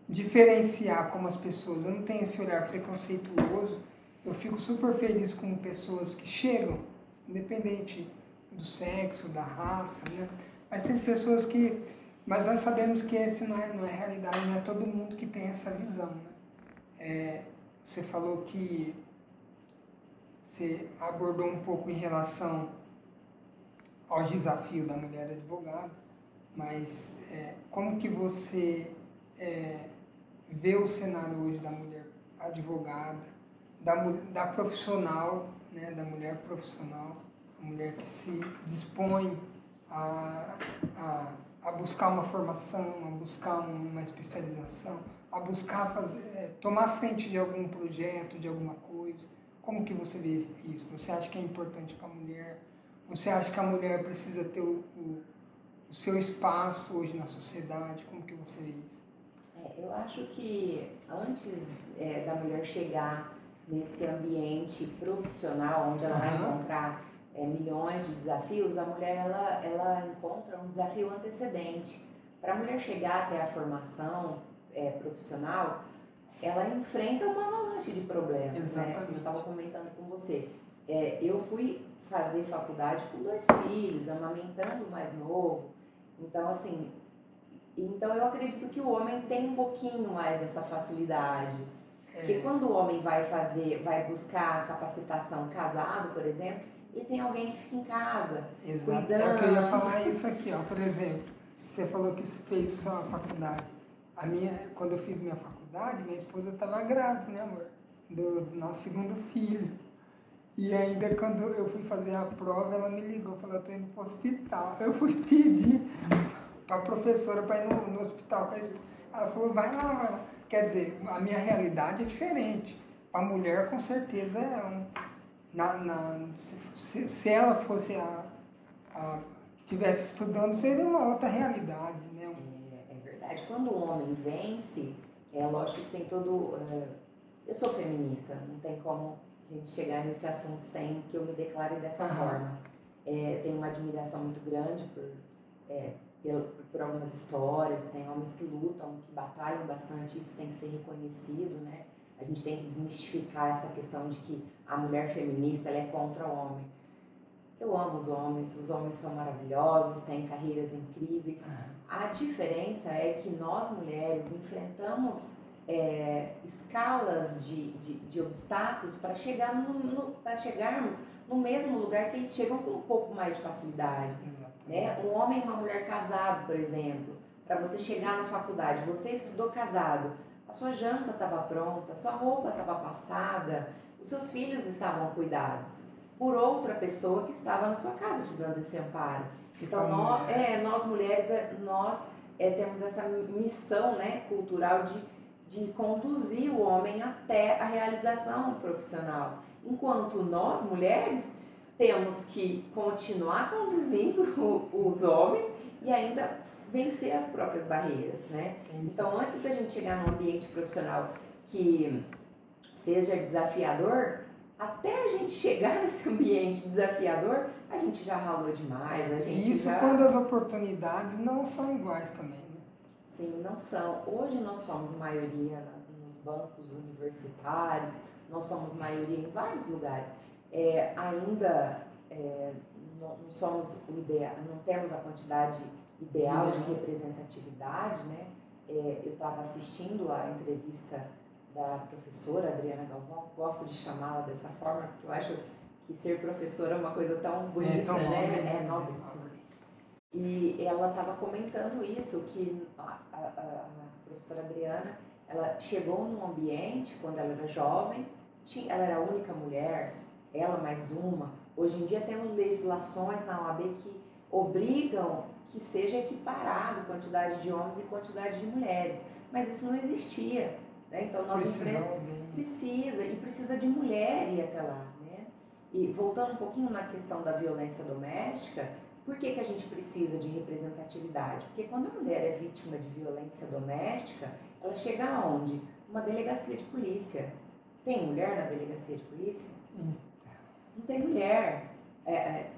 diferenciar como as pessoas. Eu não tenho esse olhar preconceituoso. Eu fico super feliz com pessoas que chegam, independente do sexo, da raça, né? Mas tem pessoas que... Mas nós sabemos que esse não é realidade, não é todo mundo que tem essa visão, né? Você falou que você abordou um pouco em relação ao desafio da mulher advogada, mas como que você vê o cenário hoje da mulher advogada, da profissional, né, da mulher profissional, a mulher que se dispõe a buscar uma formação, a buscar uma especialização, a buscar tomar frente de algum projeto, de alguma coisa. Como que você vê isso? Você acha que é importante para a mulher? Você acha que a mulher precisa ter o seu espaço hoje na sociedade? Como que você vê isso? Eu acho que antes da mulher chegar nesse ambiente profissional, onde ela vai encontrar milhões de desafios, a mulher ela encontra um desafio antecedente. Para a mulher chegar até a formação profissional, ela enfrenta uma avalanche de problemas. Exatamente. Né? Como eu estava comentando com você, eu fui fazer faculdade com 2 filhos, amamentando o mais novo. Então, assim, eu acredito que o homem tem um pouquinho mais dessa facilidade. Porque quando o homem vai buscar capacitação casado, por exemplo, ele tem alguém que fica em casa, exato, cuidando. Eu ia falar isso aqui, ó. Por exemplo, você falou que fez só a faculdade. Quando eu fiz minha faculdade, minha esposa estava grávida, né, amor? Do nosso segundo filho. E ainda quando eu fui fazer a prova, ela me ligou, falou: eu estou indo para o hospital. Eu fui pedir para a professora para ir no hospital. Ela falou: vai lá, vai lá. Quer dizer, a minha realidade é diferente. Para a mulher, com certeza, é se ela fosse estivesse estudando, seria uma outra realidade, né? É verdade. Quando o homem vence, lógico que tem todo... eu sou feminista, não tem como a gente chegar nesse assunto sem que eu me declare dessa forma. Tenho uma admiração muito grande por algumas histórias, tem homens que lutam, que batalham bastante, isso tem que ser reconhecido, né? A gente tem que desmistificar essa questão de que a mulher feminista ela é contra o homem. Eu amo os homens são maravilhosos, têm carreiras incríveis. A diferença é que nós mulheres enfrentamos escalas de obstáculos para chegarmos no mesmo lugar que eles chegam com um pouco mais de facilidade. Né? Um homem e uma mulher casado, por exemplo, para você chegar na faculdade, você estudou casado, a sua janta estava pronta, a sua roupa estava passada, os seus filhos estavam cuidados por outra pessoa que estava na sua casa te dando esse amparo. Então, nós mulheres, temos essa missão, né, cultural de conduzir o homem até a realização profissional. Enquanto nós, mulheres, temos que continuar conduzindo os homens e ainda vencer as próprias barreiras, né? Então, antes da gente chegar num ambiente profissional que seja desafiador, até a gente chegar nesse ambiente desafiador, a gente já ralou demais, a gente quando as oportunidades não são iguais também, né? Sim, não são. Hoje nós somos maioria nos bancos universitários, nós somos maioria em vários lugares. Não somos o ideal, não temos a quantidade ideal de representatividade, né? Eu estava assistindo a entrevista da professora Adriana Galvão, gosto de chamá-la dessa forma, porque eu acho que ser professora é uma coisa tão bonita, tão nobre, né? Nobre, sim. E ela estava comentando isso, que a professora Adriana, ela chegou num ambiente, quando ela era jovem, ela era a única mulher, ela mais uma. Hoje em dia temos legislações na OAB que obrigam que seja equiparado quantidade de homens e quantidade de mulheres, mas isso não existia. Né? Então, nós precisa de mulher ir até lá. Né? E voltando um pouquinho na questão da violência doméstica, por que que a gente precisa de representatividade? Porque quando a mulher é vítima de violência doméstica, ela chega aonde? Uma delegacia de polícia. Tem mulher na delegacia de polícia? Não tem mulher.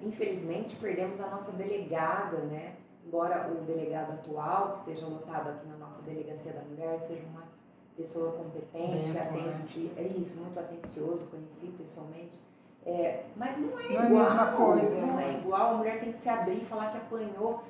Infelizmente, perdemos a nossa delegada, né? Embora o delegado atual, que esteja lotado aqui na nossa delegacia da mulher, seja uma pessoa competente, muito atencioso, conheci pessoalmente, mas não é igual. Não é a mesma coisa. Não é igual, a mulher tem que se abrir e falar que apanhou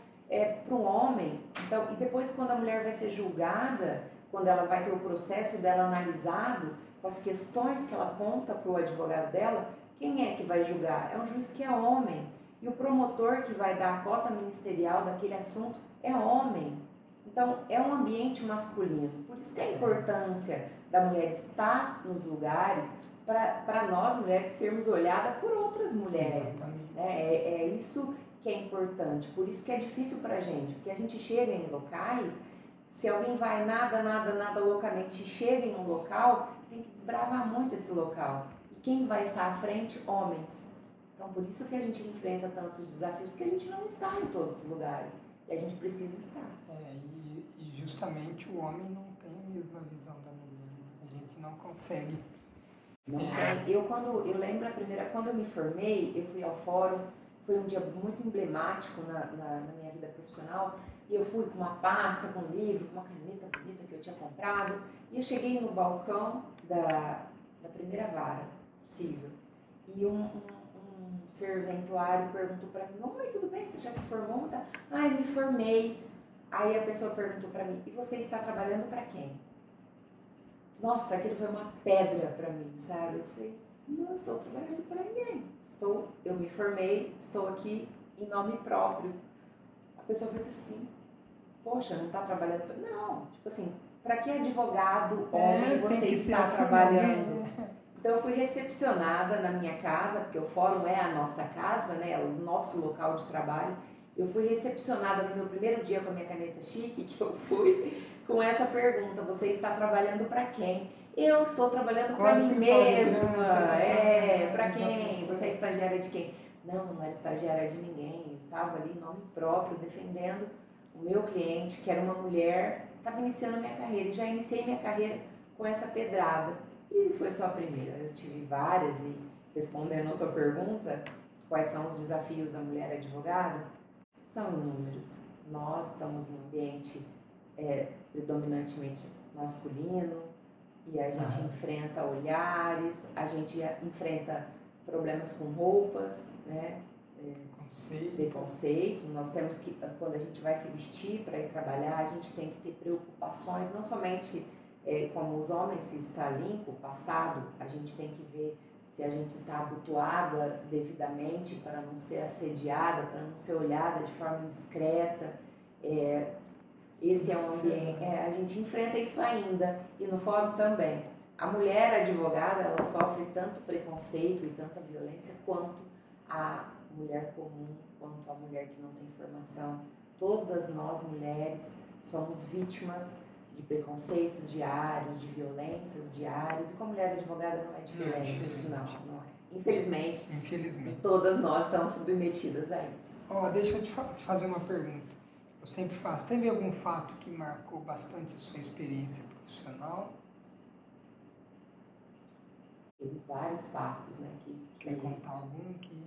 para um homem. Então, e depois, quando a mulher vai ser julgada, quando ela vai ter o processo dela analisado, com as questões que ela conta para o advogado dela, quem é que vai julgar? É um juiz que é homem. E o promotor que vai dar a cota ministerial daquele assunto é homem. Então, é um ambiente masculino. Por isso que a importância da mulher estar nos lugares para nós, mulheres, sermos olhadas por outras mulheres. É isso que é importante. Por isso que é difícil para a gente. Porque a gente chega em locais, se alguém vai nada loucamente, chega em um local, tem que desbravar muito esse local. E quem vai estar à frente? Homens. Então, por isso que a gente enfrenta tantos desafios, porque a gente não está em todos os lugares, e a gente precisa estar. E justamente o homem não tem a mesma visão da mulher, a gente não consegue. Eu lembro quando eu me formei, eu fui ao fórum, foi um dia muito emblemático na minha vida profissional, e eu fui com uma pasta, com um livro, com uma caneta bonita que eu tinha comprado, e eu cheguei no balcão da primeira vara possível, e um serventuário perguntou para mim: "Oi, tudo bem? Você já se formou?" "Eu me formei." Aí a pessoa perguntou para mim: "E você está trabalhando para quem?" Nossa, aquilo foi uma pedra para mim, sabe? Eu falei: "Não estou trabalhando para ninguém. Eu me formei, estou aqui em nome próprio." A pessoa fez assim: "Poxa, não está trabalhando para..." Não, tipo assim, para que advogado homem você está trabalhando? Então, eu fui recepcionada na minha casa, porque o fórum é a nossa casa, né? É o nosso local de trabalho. Eu fui recepcionada no meu primeiro dia com a minha caneta chique, que eu fui com essa pergunta: "Você está trabalhando para quem?" Eu estou trabalhando para mim mesma. Para quem? Você é estagiária de quem? Não era estagiária de ninguém. Eu estava ali em nome próprio, defendendo o meu cliente, que era uma mulher, estava iniciando minha carreira. E já iniciei minha carreira com essa pedrada. E foi só a primeira, eu tive várias. E respondendo a sua pergunta, quais são os desafios da mulher advogada? São inúmeros. Nós estamos num ambiente predominantemente masculino, e a gente enfrenta olhares, a gente enfrenta problemas com roupas, né? Preconceito. Nós temos que, quando a gente vai se vestir para ir trabalhar, a gente tem que ter preocupações, não somente... como os homens, se está limpo, passado, a gente tem que ver se a gente está habituada devidamente para não ser assediada, para não ser olhada de forma indiscreta. Esse é um ambiente... a gente enfrenta isso ainda, e no fórum também. A mulher advogada, ela sofre tanto preconceito e tanta violência quanto a mulher comum, quanto a mulher que não tem formação. Todas nós, mulheres, somos vítimas de preconceitos diários, de violências diárias, e com a mulher advogada não é diferente. Não é. Infelizmente, todas nós estamos submetidas a isso. Deixa eu te fazer uma pergunta. Eu sempre faço: teve algum fato que marcou bastante a sua experiência profissional? Teve vários fatos, né? Quer contar algum que...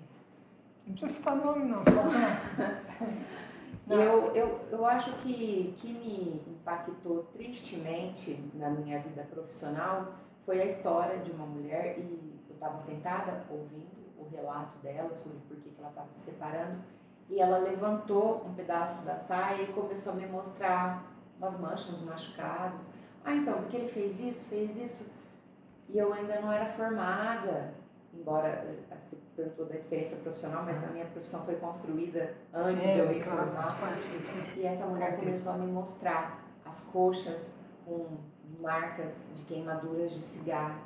Não precisa citar nome, não, só para... Eu acho que me impactou tristemente na minha vida profissional foi a história de uma mulher, e eu estava sentada ouvindo o relato dela sobre por que ela estava se separando, e ela levantou um pedaço da saia e começou a me mostrar umas manchas, machucados. Então, porque ele fez isso, e eu ainda não era formada. Embora você perguntou da experiência profissional, mas a minha profissão foi construída antes de eu me formar. E essa mulher começou a me mostrar as coxas com marcas de queimaduras de cigarro.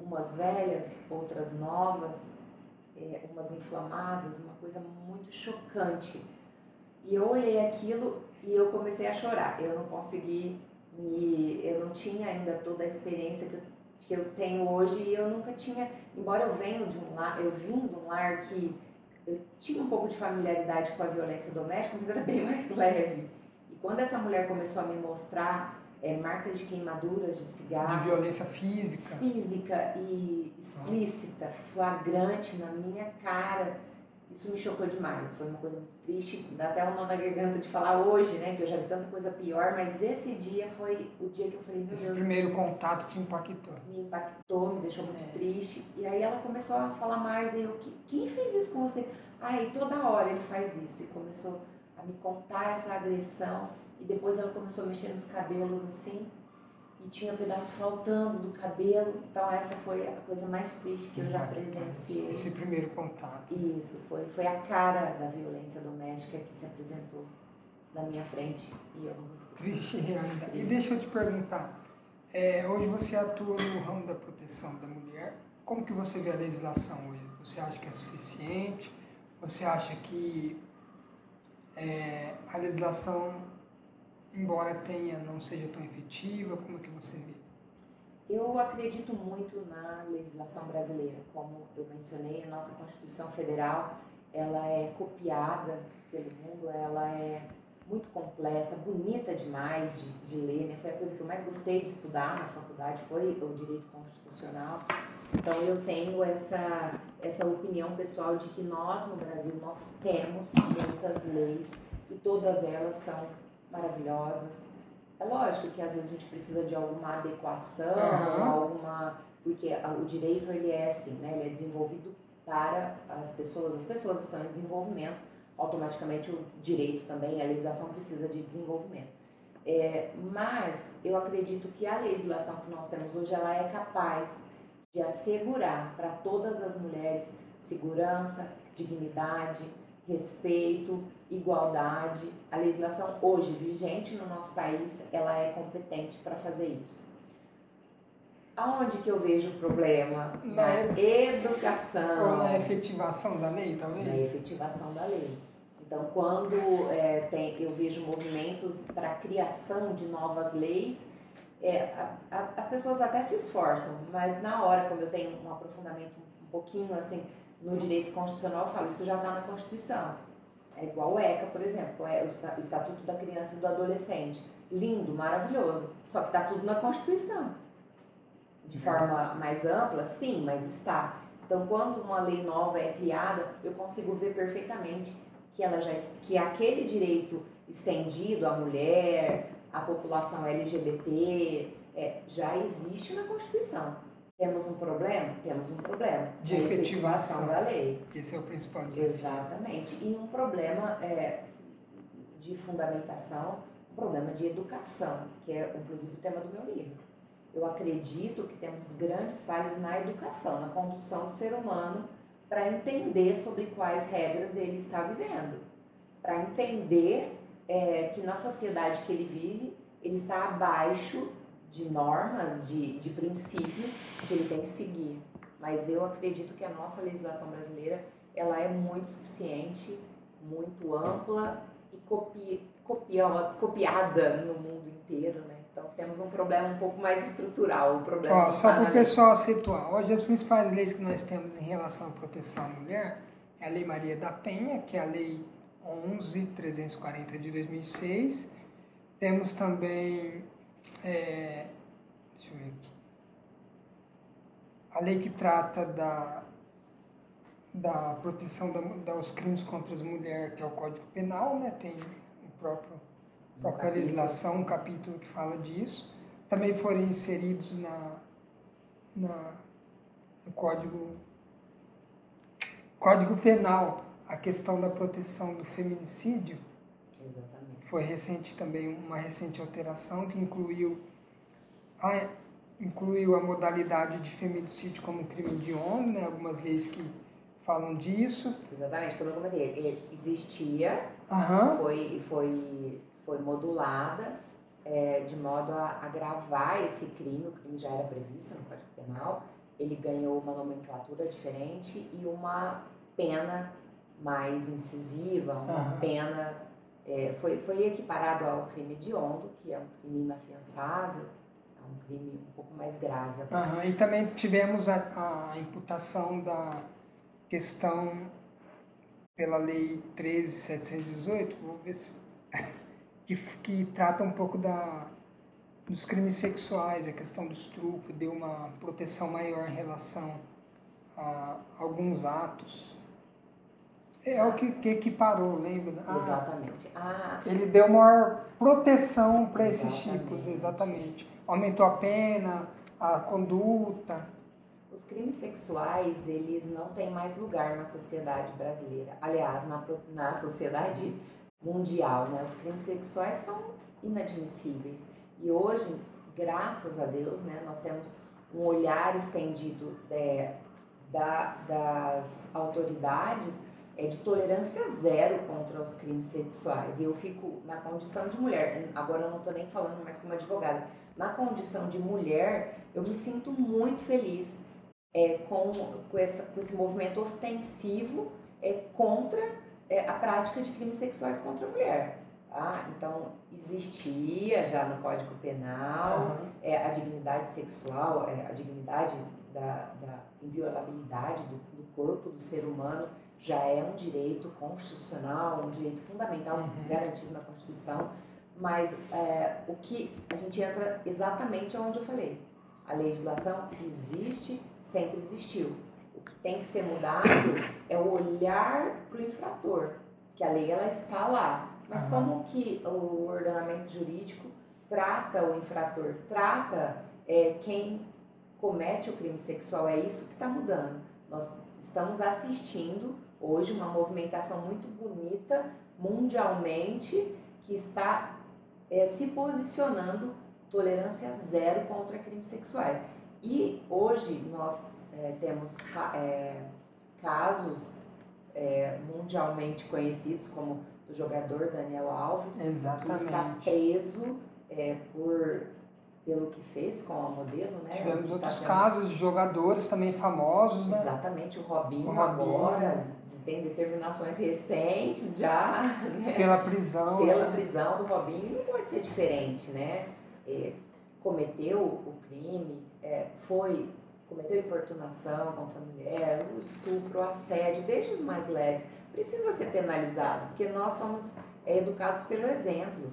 Umas velhas, outras novas, umas inflamadas, uma coisa muito chocante. E eu olhei aquilo e eu comecei a chorar. Eu não consegui eu não tinha ainda toda a experiência que eu tenho hoje, e eu nunca tinha, embora eu vim de um lar que eu tinha um pouco de familiaridade com a violência doméstica, mas era bem mais leve. E quando essa mulher começou a me mostrar marcas de queimaduras, de cigarro... De violência física. Física e explícita, flagrante, na minha cara. Isso me chocou demais, foi uma coisa muito triste, dá até um nó na garganta de falar hoje, né, que eu já vi tanta coisa pior, mas esse dia foi o dia que eu falei, meu Deus... Esse primeiro contato te impactou. Me impactou, me deixou muito triste, e aí ela começou a falar mais, e eu, quem fez isso com você? Aí toda hora ele faz isso, e começou a me contar essa agressão, e depois ela começou a mexer nos cabelos assim, e tinha um pedaço faltando do cabelo, então essa foi a coisa mais triste que eu já presenciei. Esse primeiro contato. Isso, foi a cara da violência doméstica que se apresentou na minha frente e eu não gostei. Triste realidade. E deixa eu te perguntar, hoje você atua no ramo da proteção da mulher, como que você vê a legislação hoje? Você acha que é suficiente? Você acha que a legislação... embora tenha, não seja tão efetiva, como que você vê? Eu acredito muito na legislação brasileira, como eu mencionei, a nossa Constituição Federal, ela é copiada pelo mundo, ela é muito completa, bonita demais de ler, né? Foi a coisa que eu mais gostei de estudar na faculdade, foi o direito constitucional. Então eu tenho essa opinião pessoal de que nós, no Brasil, nós temos muitas leis e todas elas são maravilhosas. É lógico que às vezes a gente precisa de alguma adequação, porque o direito ele é assim, né? Ele é desenvolvido para as pessoas estão em desenvolvimento, automaticamente o direito também, a legislação precisa de desenvolvimento. Mas eu acredito que a legislação que nós temos hoje, ela é capaz de assegurar para todas as mulheres segurança, dignidade, respeito, igualdade. A legislação hoje vigente no nosso país, ela é competente para fazer isso. Aonde que eu vejo o problema? Na educação. Ou na efetivação da lei, talvez? Na efetivação da lei. Então, quando eu vejo movimentos para a criação de novas leis, as pessoas até se esforçam, mas na hora, como eu tenho um aprofundamento um pouquinho assim, no direito constitucional, eu falo, isso já está na Constituição. É igual o ECA, por exemplo, o Estatuto da Criança e do Adolescente. Lindo, maravilhoso, só que está tudo na Constituição. De forma mais ampla, sim, mas está. Então, quando uma lei nova é criada, eu consigo ver perfeitamente que aquele direito estendido à mulher, à população LGBT, já existe na Constituição. Temos um problema? Temos um problema. De efetivação da lei. Que esse é o principal desafio. Exatamente. E um problema de fundamentação, um problema de educação, que é inclusive o tema do meu livro. Eu acredito que temos grandes falhas na educação, na condução do ser humano, para entender sobre quais regras ele está vivendo. Para entender que na sociedade que ele vive, ele está abaixo de normas, de princípios que ele tem que seguir. Mas eu acredito que a nossa legislação brasileira, ela é muito suficiente, muito ampla e copiada no mundo inteiro, né? Então temos um problema um pouco mais estrutural. Só para o pessoal situar, hoje as principais leis que nós temos em relação à proteção à mulher é a Lei Maria da Penha, que é a Lei 11.340 de 2006. Temos também... deixa eu ver aqui. A lei que trata da proteção dos crimes contra as mulheres, que é o Código Penal, né? Tem a própria legislação, um capítulo que fala disso. Também foram inseridos no Código Penal a questão da proteção do feminicídio. Exatamente. Foi uma recente alteração que incluiu a modalidade de feminicídio como crime hediondo, né? Algumas leis que falam disso. Exatamente, como eu comentei, existia, foi modulada de modo a agravar esse crime. O crime já era previsto no Código Penal, ele ganhou uma nomenclatura diferente e uma pena mais incisiva, uma pena foi equiparado ao crime hediondo, que é um crime inafiançável, é um crime um pouco mais grave. Uhum. E também tivemos a imputação da questão pela Lei 13.718, vou ver se, que trata um pouco dos crimes sexuais, a questão dos truques, deu uma proteção maior em relação a alguns atos. É o que equiparou, lembra? Exatamente. Ele deu maior proteção para esses tipos, exatamente. Aumentou a pena, a conduta. Os crimes sexuais, eles não têm mais lugar na sociedade brasileira. Aliás, na sociedade mundial, né? Os crimes sexuais são inadmissíveis. E hoje, graças a Deus, né, nós temos um olhar estendido das autoridades de tolerância zero contra os crimes sexuais. E eu fico na condição de mulher, agora eu não estou nem falando mais como advogada, na condição de mulher, eu me sinto muito feliz com esse movimento ostensivo contra a prática de crimes sexuais contra a mulher. Ah, então, existia já no Código Penal a dignidade sexual, a dignidade da inviolabilidade do corpo do ser humano já é um direito constitucional, um direito fundamental garantido na Constituição, mas o que a gente entra exatamente onde eu falei. A legislação existe, sempre existiu. O que tem que ser mudado é o olhar para o infrator, que a lei ela está lá. Mas como que o ordenamento jurídico trata o infrator, trata quem comete o crime sexual? É isso que está mudando. Nós estamos assistindo hoje uma movimentação muito bonita mundialmente que está se posicionando tolerância zero contra crimes sexuais. E hoje nós temos casos mundialmente conhecidos como do jogador Daniel Alves, exatamente, que está preso pelo que fez com a modelo, né? Tivemos outros casos de jogadores também famosos, né? Exatamente, o Robinho agora, tem determinações recentes já, né? Pela prisão do Robinho, não pode ser diferente, né? Cometeu o crime, cometeu importunação contra a mulher, o estupro, o assédio, desde os mais leves. Precisa ser penalizado, porque nós somos educados pelo exemplo.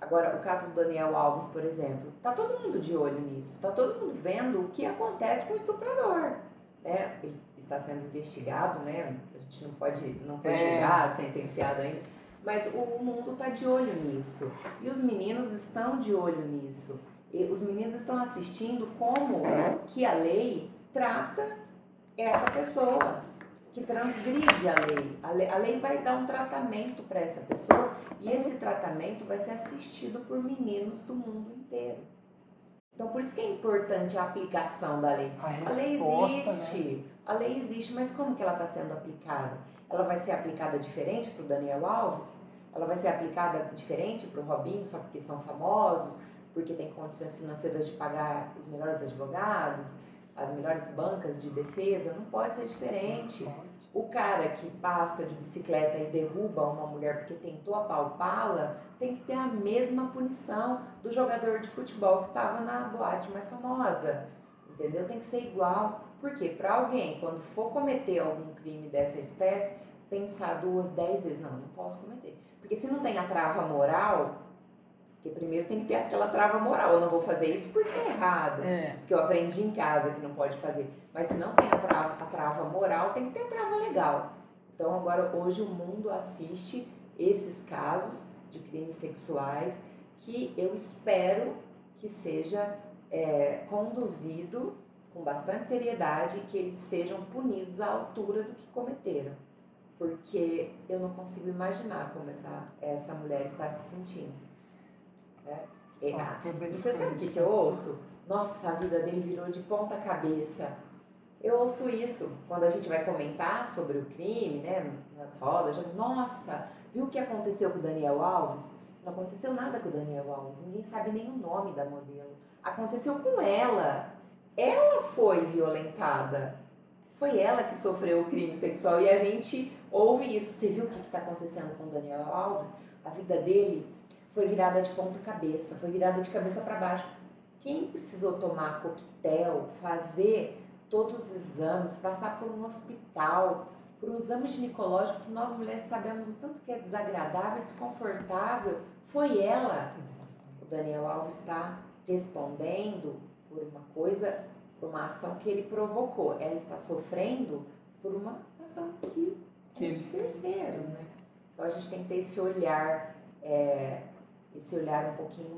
Agora, o caso do Daniel Alves, por exemplo, está todo mundo de olho nisso, está todo mundo vendo o que acontece com o estuprador. Né? Ele está sendo investigado, né? A gente não foi julgado, sentenciado ainda, mas o mundo está de olho nisso. E os meninos estão de olho nisso. E os meninos estão assistindo como que a lei trata essa pessoa que transgride a lei. A lei vai dar um tratamento para essa pessoa e esse tratamento vai ser assistido por meninos do mundo inteiro. Então, por isso que é importante a aplicação da lei. A lei existe, mas como que ela está sendo aplicada? Ela vai ser aplicada diferente para o Daniel Alves? Ela vai ser aplicada diferente para o Robinho, só porque são famosos, porque tem condições financeiras de pagar os melhores advogados, as melhores bancas de defesa? Não pode ser diferente. O cara que passa de bicicleta e derruba uma mulher porque tentou apalpá-la, tem que ter a mesma punição do jogador de futebol que estava na boate mais famosa, entendeu? Tem que ser igual, porque para alguém, quando for cometer algum crime dessa espécie, pensar 10 vezes, não posso cometer, porque se não tem a trava moral. Porque primeiro tem que ter aquela trava moral, eu não vou fazer isso porque é errado, porque eu aprendi em casa que não pode fazer. Mas se não tem a trava moral, tem que ter a trava legal. Então agora hoje o mundo assiste esses casos de crimes sexuais que eu espero que seja conduzido com bastante seriedade e que eles sejam punidos à altura do que cometeram. Porque eu não consigo imaginar como essa mulher está se sentindo. Você sabe o que eu ouço? Nossa, a vida dele virou de ponta cabeça. Eu ouço isso quando a gente vai comentar sobre o crime, né, nas rodas. Nossa, viu o que aconteceu com o Daniel Alves? Não aconteceu nada com o Daniel Alves, ninguém sabe nem o nome da modelo. Aconteceu com ela. Ela foi violentada. Foi ela que sofreu o crime sexual. E a gente ouve isso. Você viu o que está acontecendo com o Daniel Alves? a vida dele foi virada de ponta cabeça, foi virada de cabeça para baixo. Quem precisou tomar coquetel, fazer todos os exames, passar por um hospital, por um exame ginecológico, que nós mulheres sabemos o tanto que é desagradável, desconfortável, foi ela. O Daniel Alves está respondendo por uma coisa, por uma ação que ele provocou. Ela está sofrendo por uma ação que é de terceiros, né? Então a gente tem que ter esse olhar um pouquinho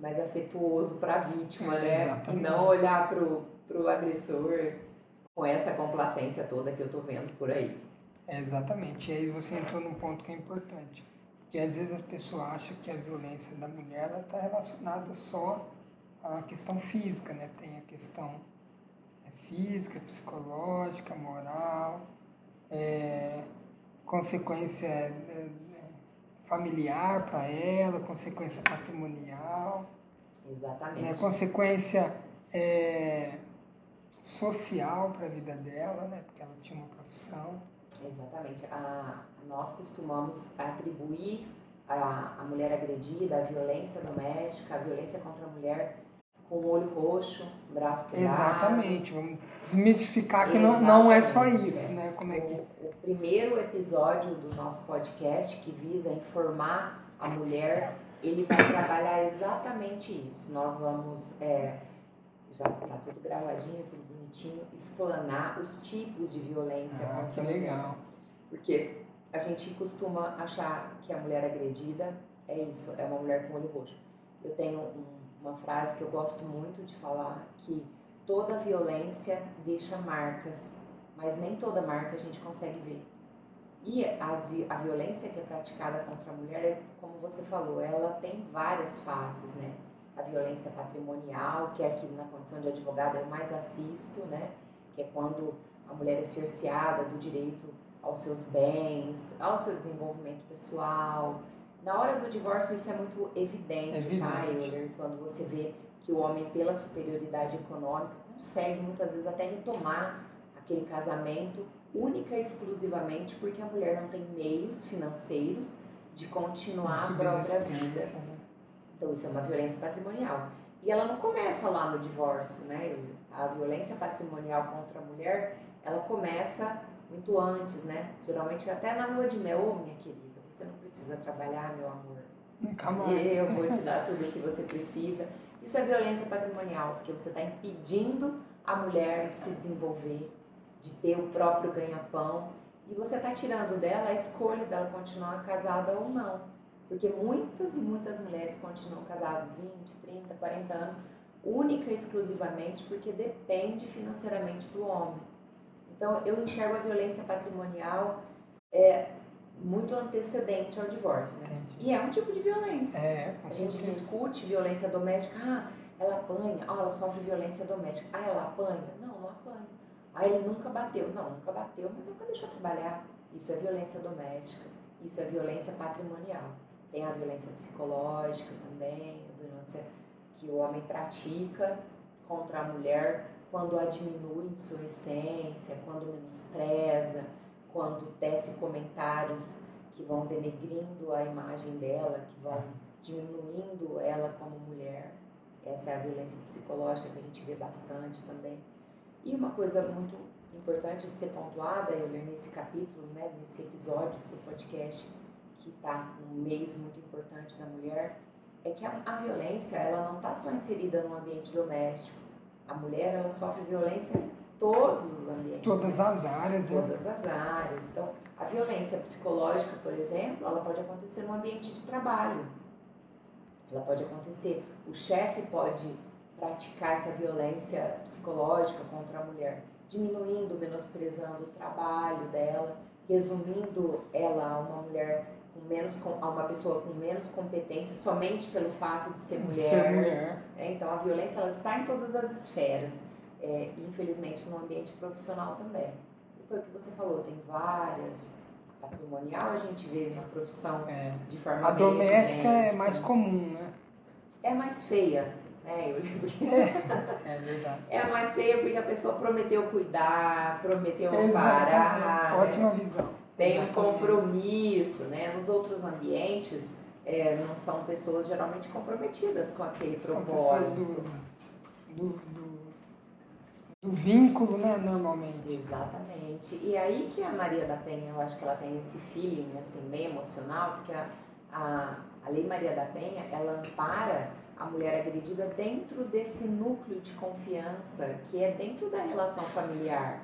mais afetuoso para a vítima, né? Exatamente. E não olhar para o agressor com essa complacência toda que eu estou vendo por aí. É, exatamente. E aí você entrou num ponto que é importante. Porque às vezes as pessoas acham que a violência da mulher está relacionada só à questão física, né? Tem a questão física, psicológica, moral, consequência familiar para ela, consequência patrimonial. Exatamente. Né, consequência social para a vida dela, né, porque ela tinha uma profissão. Exatamente. Nós costumamos atribuir a mulher agredida, a violência doméstica, a violência contra a mulher com o olho roxo, braço quebrado. Exatamente, vamos desmitificar que não é só isso, né? Como é que... O primeiro episódio do nosso podcast, que visa informar a mulher, ele vai trabalhar exatamente isso. Nós vamos, já está tudo gravadinho, tudo bonitinho, explanar os tipos de violência. Ah, que legal. Porque a gente costuma achar que a mulher agredida é isso, é uma mulher com olho roxo. Eu tenho uma frase que eu gosto muito de falar, que toda violência deixa marcas, mas nem toda marca a gente consegue ver. E a violência que é praticada contra a mulher, como você falou, ela tem várias faces, né? A violência patrimonial, que é aqui na condição de advogada eu mais assisto, né? Que é quando a mulher é cerceada do direito aos seus bens, ao seu desenvolvimento pessoal. Na hora do divórcio isso é muito evidente. Tá, Euler? Quando você vê que o homem, pela superioridade econômica, consegue muitas vezes até retomar aquele casamento única e exclusivamente porque a mulher não tem meios financeiros de continuar a própria vida. Né? Então isso é uma violência patrimonial. E ela não começa lá no divórcio, né, Euler? A violência patrimonial contra a mulher, ela começa muito antes, né? Geralmente até na lua de mel, minha querida. Você não precisa trabalhar, meu amor. Nunca mais. Eu vou te dar tudo o que você precisa. Isso é violência patrimonial, porque você está impedindo a mulher de se desenvolver, de ter o próprio ganha-pão. E você está tirando dela a escolha dela continuar casada ou não. Porque muitas e muitas mulheres continuam casadas 20, 30, 40 anos, única e exclusivamente porque depende financeiramente do homem. Então, eu enxergo a violência patrimonial muito antecedente ao divórcio, né? Entendi. E é um tipo de violência. A gente discute violência doméstica. Ah, ela apanha. Ah, ela sofre violência doméstica. Ah, ela apanha. Não, não apanha. Ah, ele nunca bateu. Não, nunca bateu, mas nunca deixou trabalhar. Isso é violência doméstica. Isso é violência patrimonial. Tem a violência psicológica também, a violência que o homem pratica contra a mulher quando a diminui em sua essência, quando menospreza, quando tece comentários que vão denegrindo a imagem dela, que vão diminuindo ela como mulher. Essa é a violência psicológica que a gente vê bastante também. E uma coisa muito importante de ser pontuada, eu li nesse capítulo, né, nesse episódio do seu podcast, que está num mês muito importante da mulher, é que a violência, ela não está só inserida no ambiente doméstico. A mulher, ela sofre violência todos os ambientes. Todas as áreas, né? Todas as áreas. Então, a violência psicológica, por exemplo, ela pode acontecer no ambiente de trabalho. Ela pode acontecer. O chefe pode praticar essa violência psicológica contra a mulher, diminuindo, menosprezando o trabalho dela, resumindo ela a uma mulher a uma pessoa com menos competência somente pelo fato de ser mulher. Então, a violência ela está em todas as esferas. Infelizmente no ambiente profissional também. E foi o que você falou, tem várias. A patrimonial a gente vê na profissão de forma. A doméstica é mais comum, né? É mais feia, né? Eu lembro que... é verdade. É mais feia porque a pessoa prometeu cuidar, prometeu amparar. Ótima visão. tem um compromisso, né? Nos outros ambientes, não são pessoas geralmente comprometidas com aquele propósito. São pessoas do vínculo, né, normalmente. Exatamente. E aí que a Maria da Penha, eu acho que ela tem esse feeling, assim, meio emocional, porque a Lei Maria da Penha, ela ampara a mulher agredida dentro desse núcleo de confiança, que é dentro da relação familiar.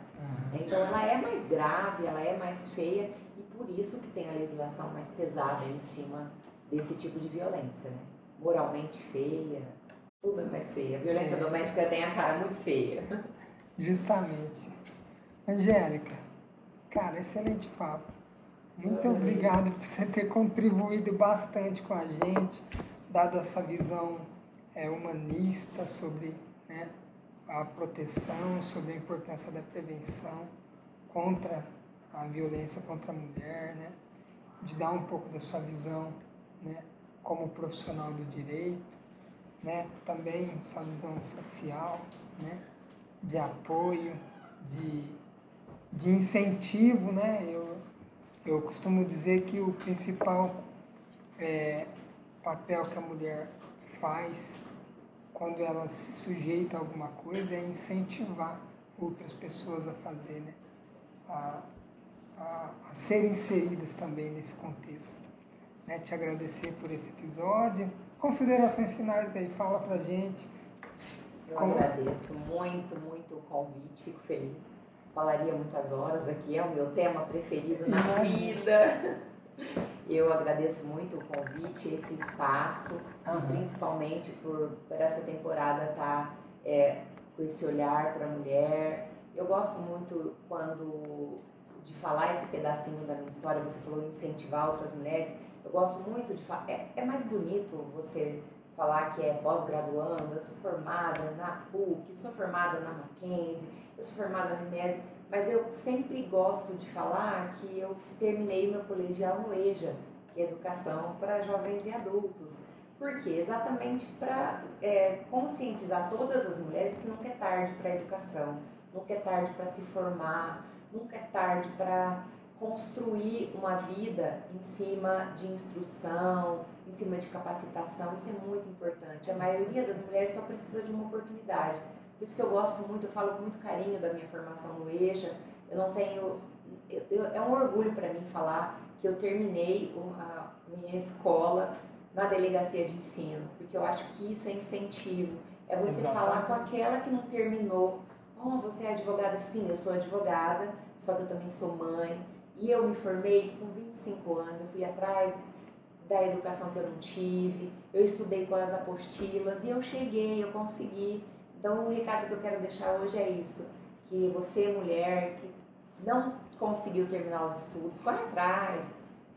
Então, ela é mais grave, ela é mais feia, e por isso que tem a legislação mais pesada em cima desse tipo de violência, né? Moralmente feia, tudo é mais feia. A violência doméstica tem a cara muito feia. Justamente. Angélica, cara, excelente papo. Muito obrigado por você ter contribuído bastante com a gente, dado essa visão humanista sobre, né, a proteção, sobre a importância da prevenção contra a violência contra a mulher, né, de dar um pouco da sua visão, né, como profissional do direito, né, também sua visão social, né, de apoio, de incentivo, né. Eu costumo dizer que o principal papel que a mulher faz quando ela se sujeita a alguma coisa é incentivar outras pessoas a fazer, né? A serem inseridas também nesse contexto. Né? Te agradecer por esse episódio. Considerações finais aí, fala pra gente. Eu agradeço muito o convite, fico feliz. Falaria muitas horas aqui, é o meu tema preferido na vida. Eu agradeço muito o convite, esse espaço, principalmente por essa temporada estar com esse olhar para a mulher. Eu gosto muito de falar esse pedacinho da minha história. Você falou incentivar outras mulheres. Eu gosto muito de falar. É mais bonito você falar que é pós-graduanda, eu sou formada na PUC, sou formada na Mackenzie, eu sou formada na IMESB, mas eu sempre gosto de falar que eu terminei meu colegial no EJA, que é Educação para Jovens e Adultos. Por quê? Exatamente para conscientizar todas as mulheres que nunca é tarde para a educação, nunca é tarde para se formar, nunca é tarde para construir uma vida em cima de instrução, em cima de capacitação. Isso é muito importante. A maioria das mulheres só precisa de uma oportunidade. Por isso que eu gosto muito, eu falo com muito carinho da minha formação no EJA. Eu não tenho... é um orgulho para mim falar que eu terminei a minha escola na delegacia de ensino, porque eu acho que isso é incentivo. É você falar com aquela que não terminou. Oh, você é advogada? Sim, eu sou advogada, só que eu também sou mãe. E eu me formei com 25 anos, eu fui atrás da educação que eu não tive, eu estudei com as apostilas e eu cheguei, eu consegui. Então, o recado que eu quero deixar hoje é isso, que você, mulher, que não conseguiu terminar os estudos, vai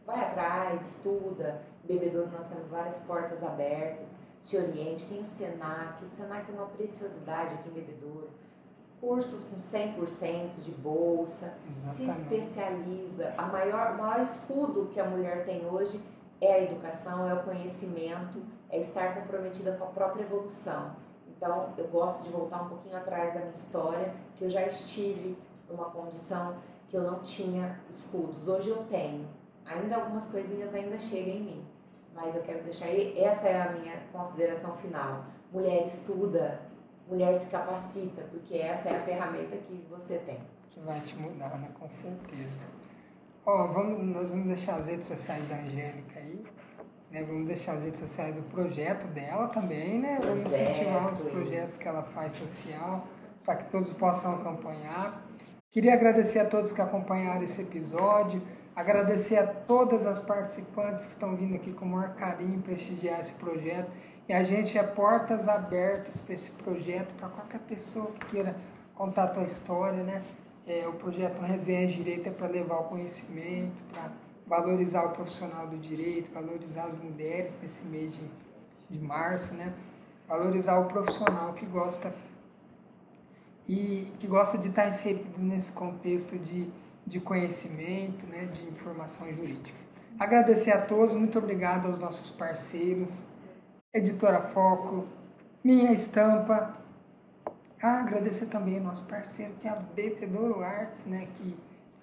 atrás, estuda. Em Bebedouro nós temos várias portas abertas, se oriente, tem o Senac é uma preciosidade aqui em Bebedouro. Cursos com 100% de bolsa, se especializa. O maior escudo que a mulher tem hoje é a educação, é o conhecimento, é estar comprometida com a própria evolução. Então, eu gosto de voltar um pouquinho atrás da minha história, que eu já estive numa condição que eu não tinha escudos. Hoje eu tenho. Ainda algumas coisinhas ainda chegam em mim, mas eu quero deixar aí, essa é a minha consideração final. Mulher, estuda. Mulher, se capacita, porque essa é a ferramenta que você tem. Que vai te mudar, né? Com certeza. Nós vamos deixar as redes sociais da Angélica aí, né? Vamos deixar as redes sociais do projeto dela também, né? Vamos incentivar os projetos que ela faz social, para que todos possam acompanhar. Queria agradecer a todos que acompanharam esse episódio, agradecer a todas as participantes que estão vindo aqui com o maior carinho prestigiar esse projeto. E a gente é portas abertas para esse projeto, para qualquer pessoa que queira contar a sua história, né? O projeto Resenha Direito é para levar o conhecimento, para valorizar o profissional do direito, valorizar as mulheres nesse mês de março, né? Valorizar o profissional que gosta de estar inserido nesse contexto de conhecimento, né? De informação jurídica. Agradecer a todos, muito obrigado aos nossos parceiros, Editora Foco, Minha Estampa. Agradecer também ao nosso parceiro, que é a Bebedouro Arts, né, que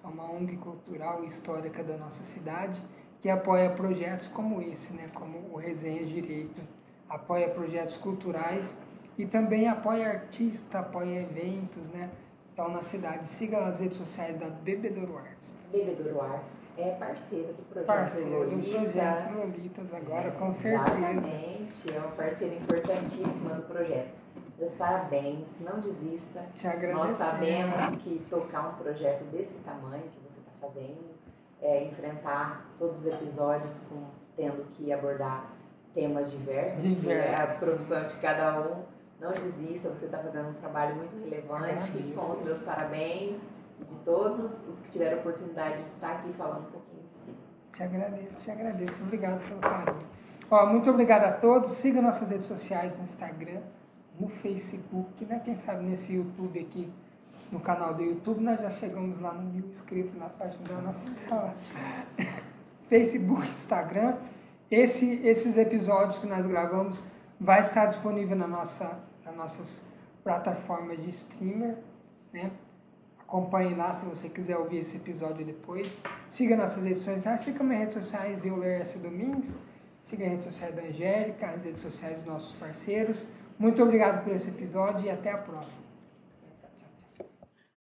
é uma ONG cultural e histórica da nossa cidade, que apoia projetos como esse, né, como o Resenha Direito, apoia projetos culturais e também apoia artista, apoia eventos, né? Então, na cidade, siga as redes sociais da Bebedouro Arts. Bebedouro Arts é parceira do Projeto Lolita. Parceira do Projeto Lolitas agora, é, com certeza. Exatamente, é uma parceira importantíssima do projeto. Meus parabéns, não desista. Te agradecemos. Nós sabemos que tocar um projeto desse tamanho que você está fazendo, enfrentar todos os episódios tendo que abordar temas diversos. Que é a profissão de cada um. Não desista, você está fazendo um trabalho muito relevante. Fique com os meus parabéns de todos os que tiveram a oportunidade de estar aqui falando um pouquinho de si. Te agradeço. Obrigado pelo carinho. Ó, muito obrigado a todos. Siga nossas redes sociais no Instagram, no Facebook, né? Quem sabe nesse YouTube aqui, no canal do YouTube. Nós já chegamos lá no 1.000 inscritos na página da nossa tela. Facebook, Instagram. Esses episódios que nós gravamos vai estar disponível nas nossas plataformas de streamer, né? Acompanhe lá se você quiser ouvir esse episódio depois. Siga nossas redes sociais, siga minhas redes sociais, Euler Domingues, siga as redes sociais da Angélica, as redes sociais dos nossos parceiros. Muito obrigado por esse episódio e até a próxima.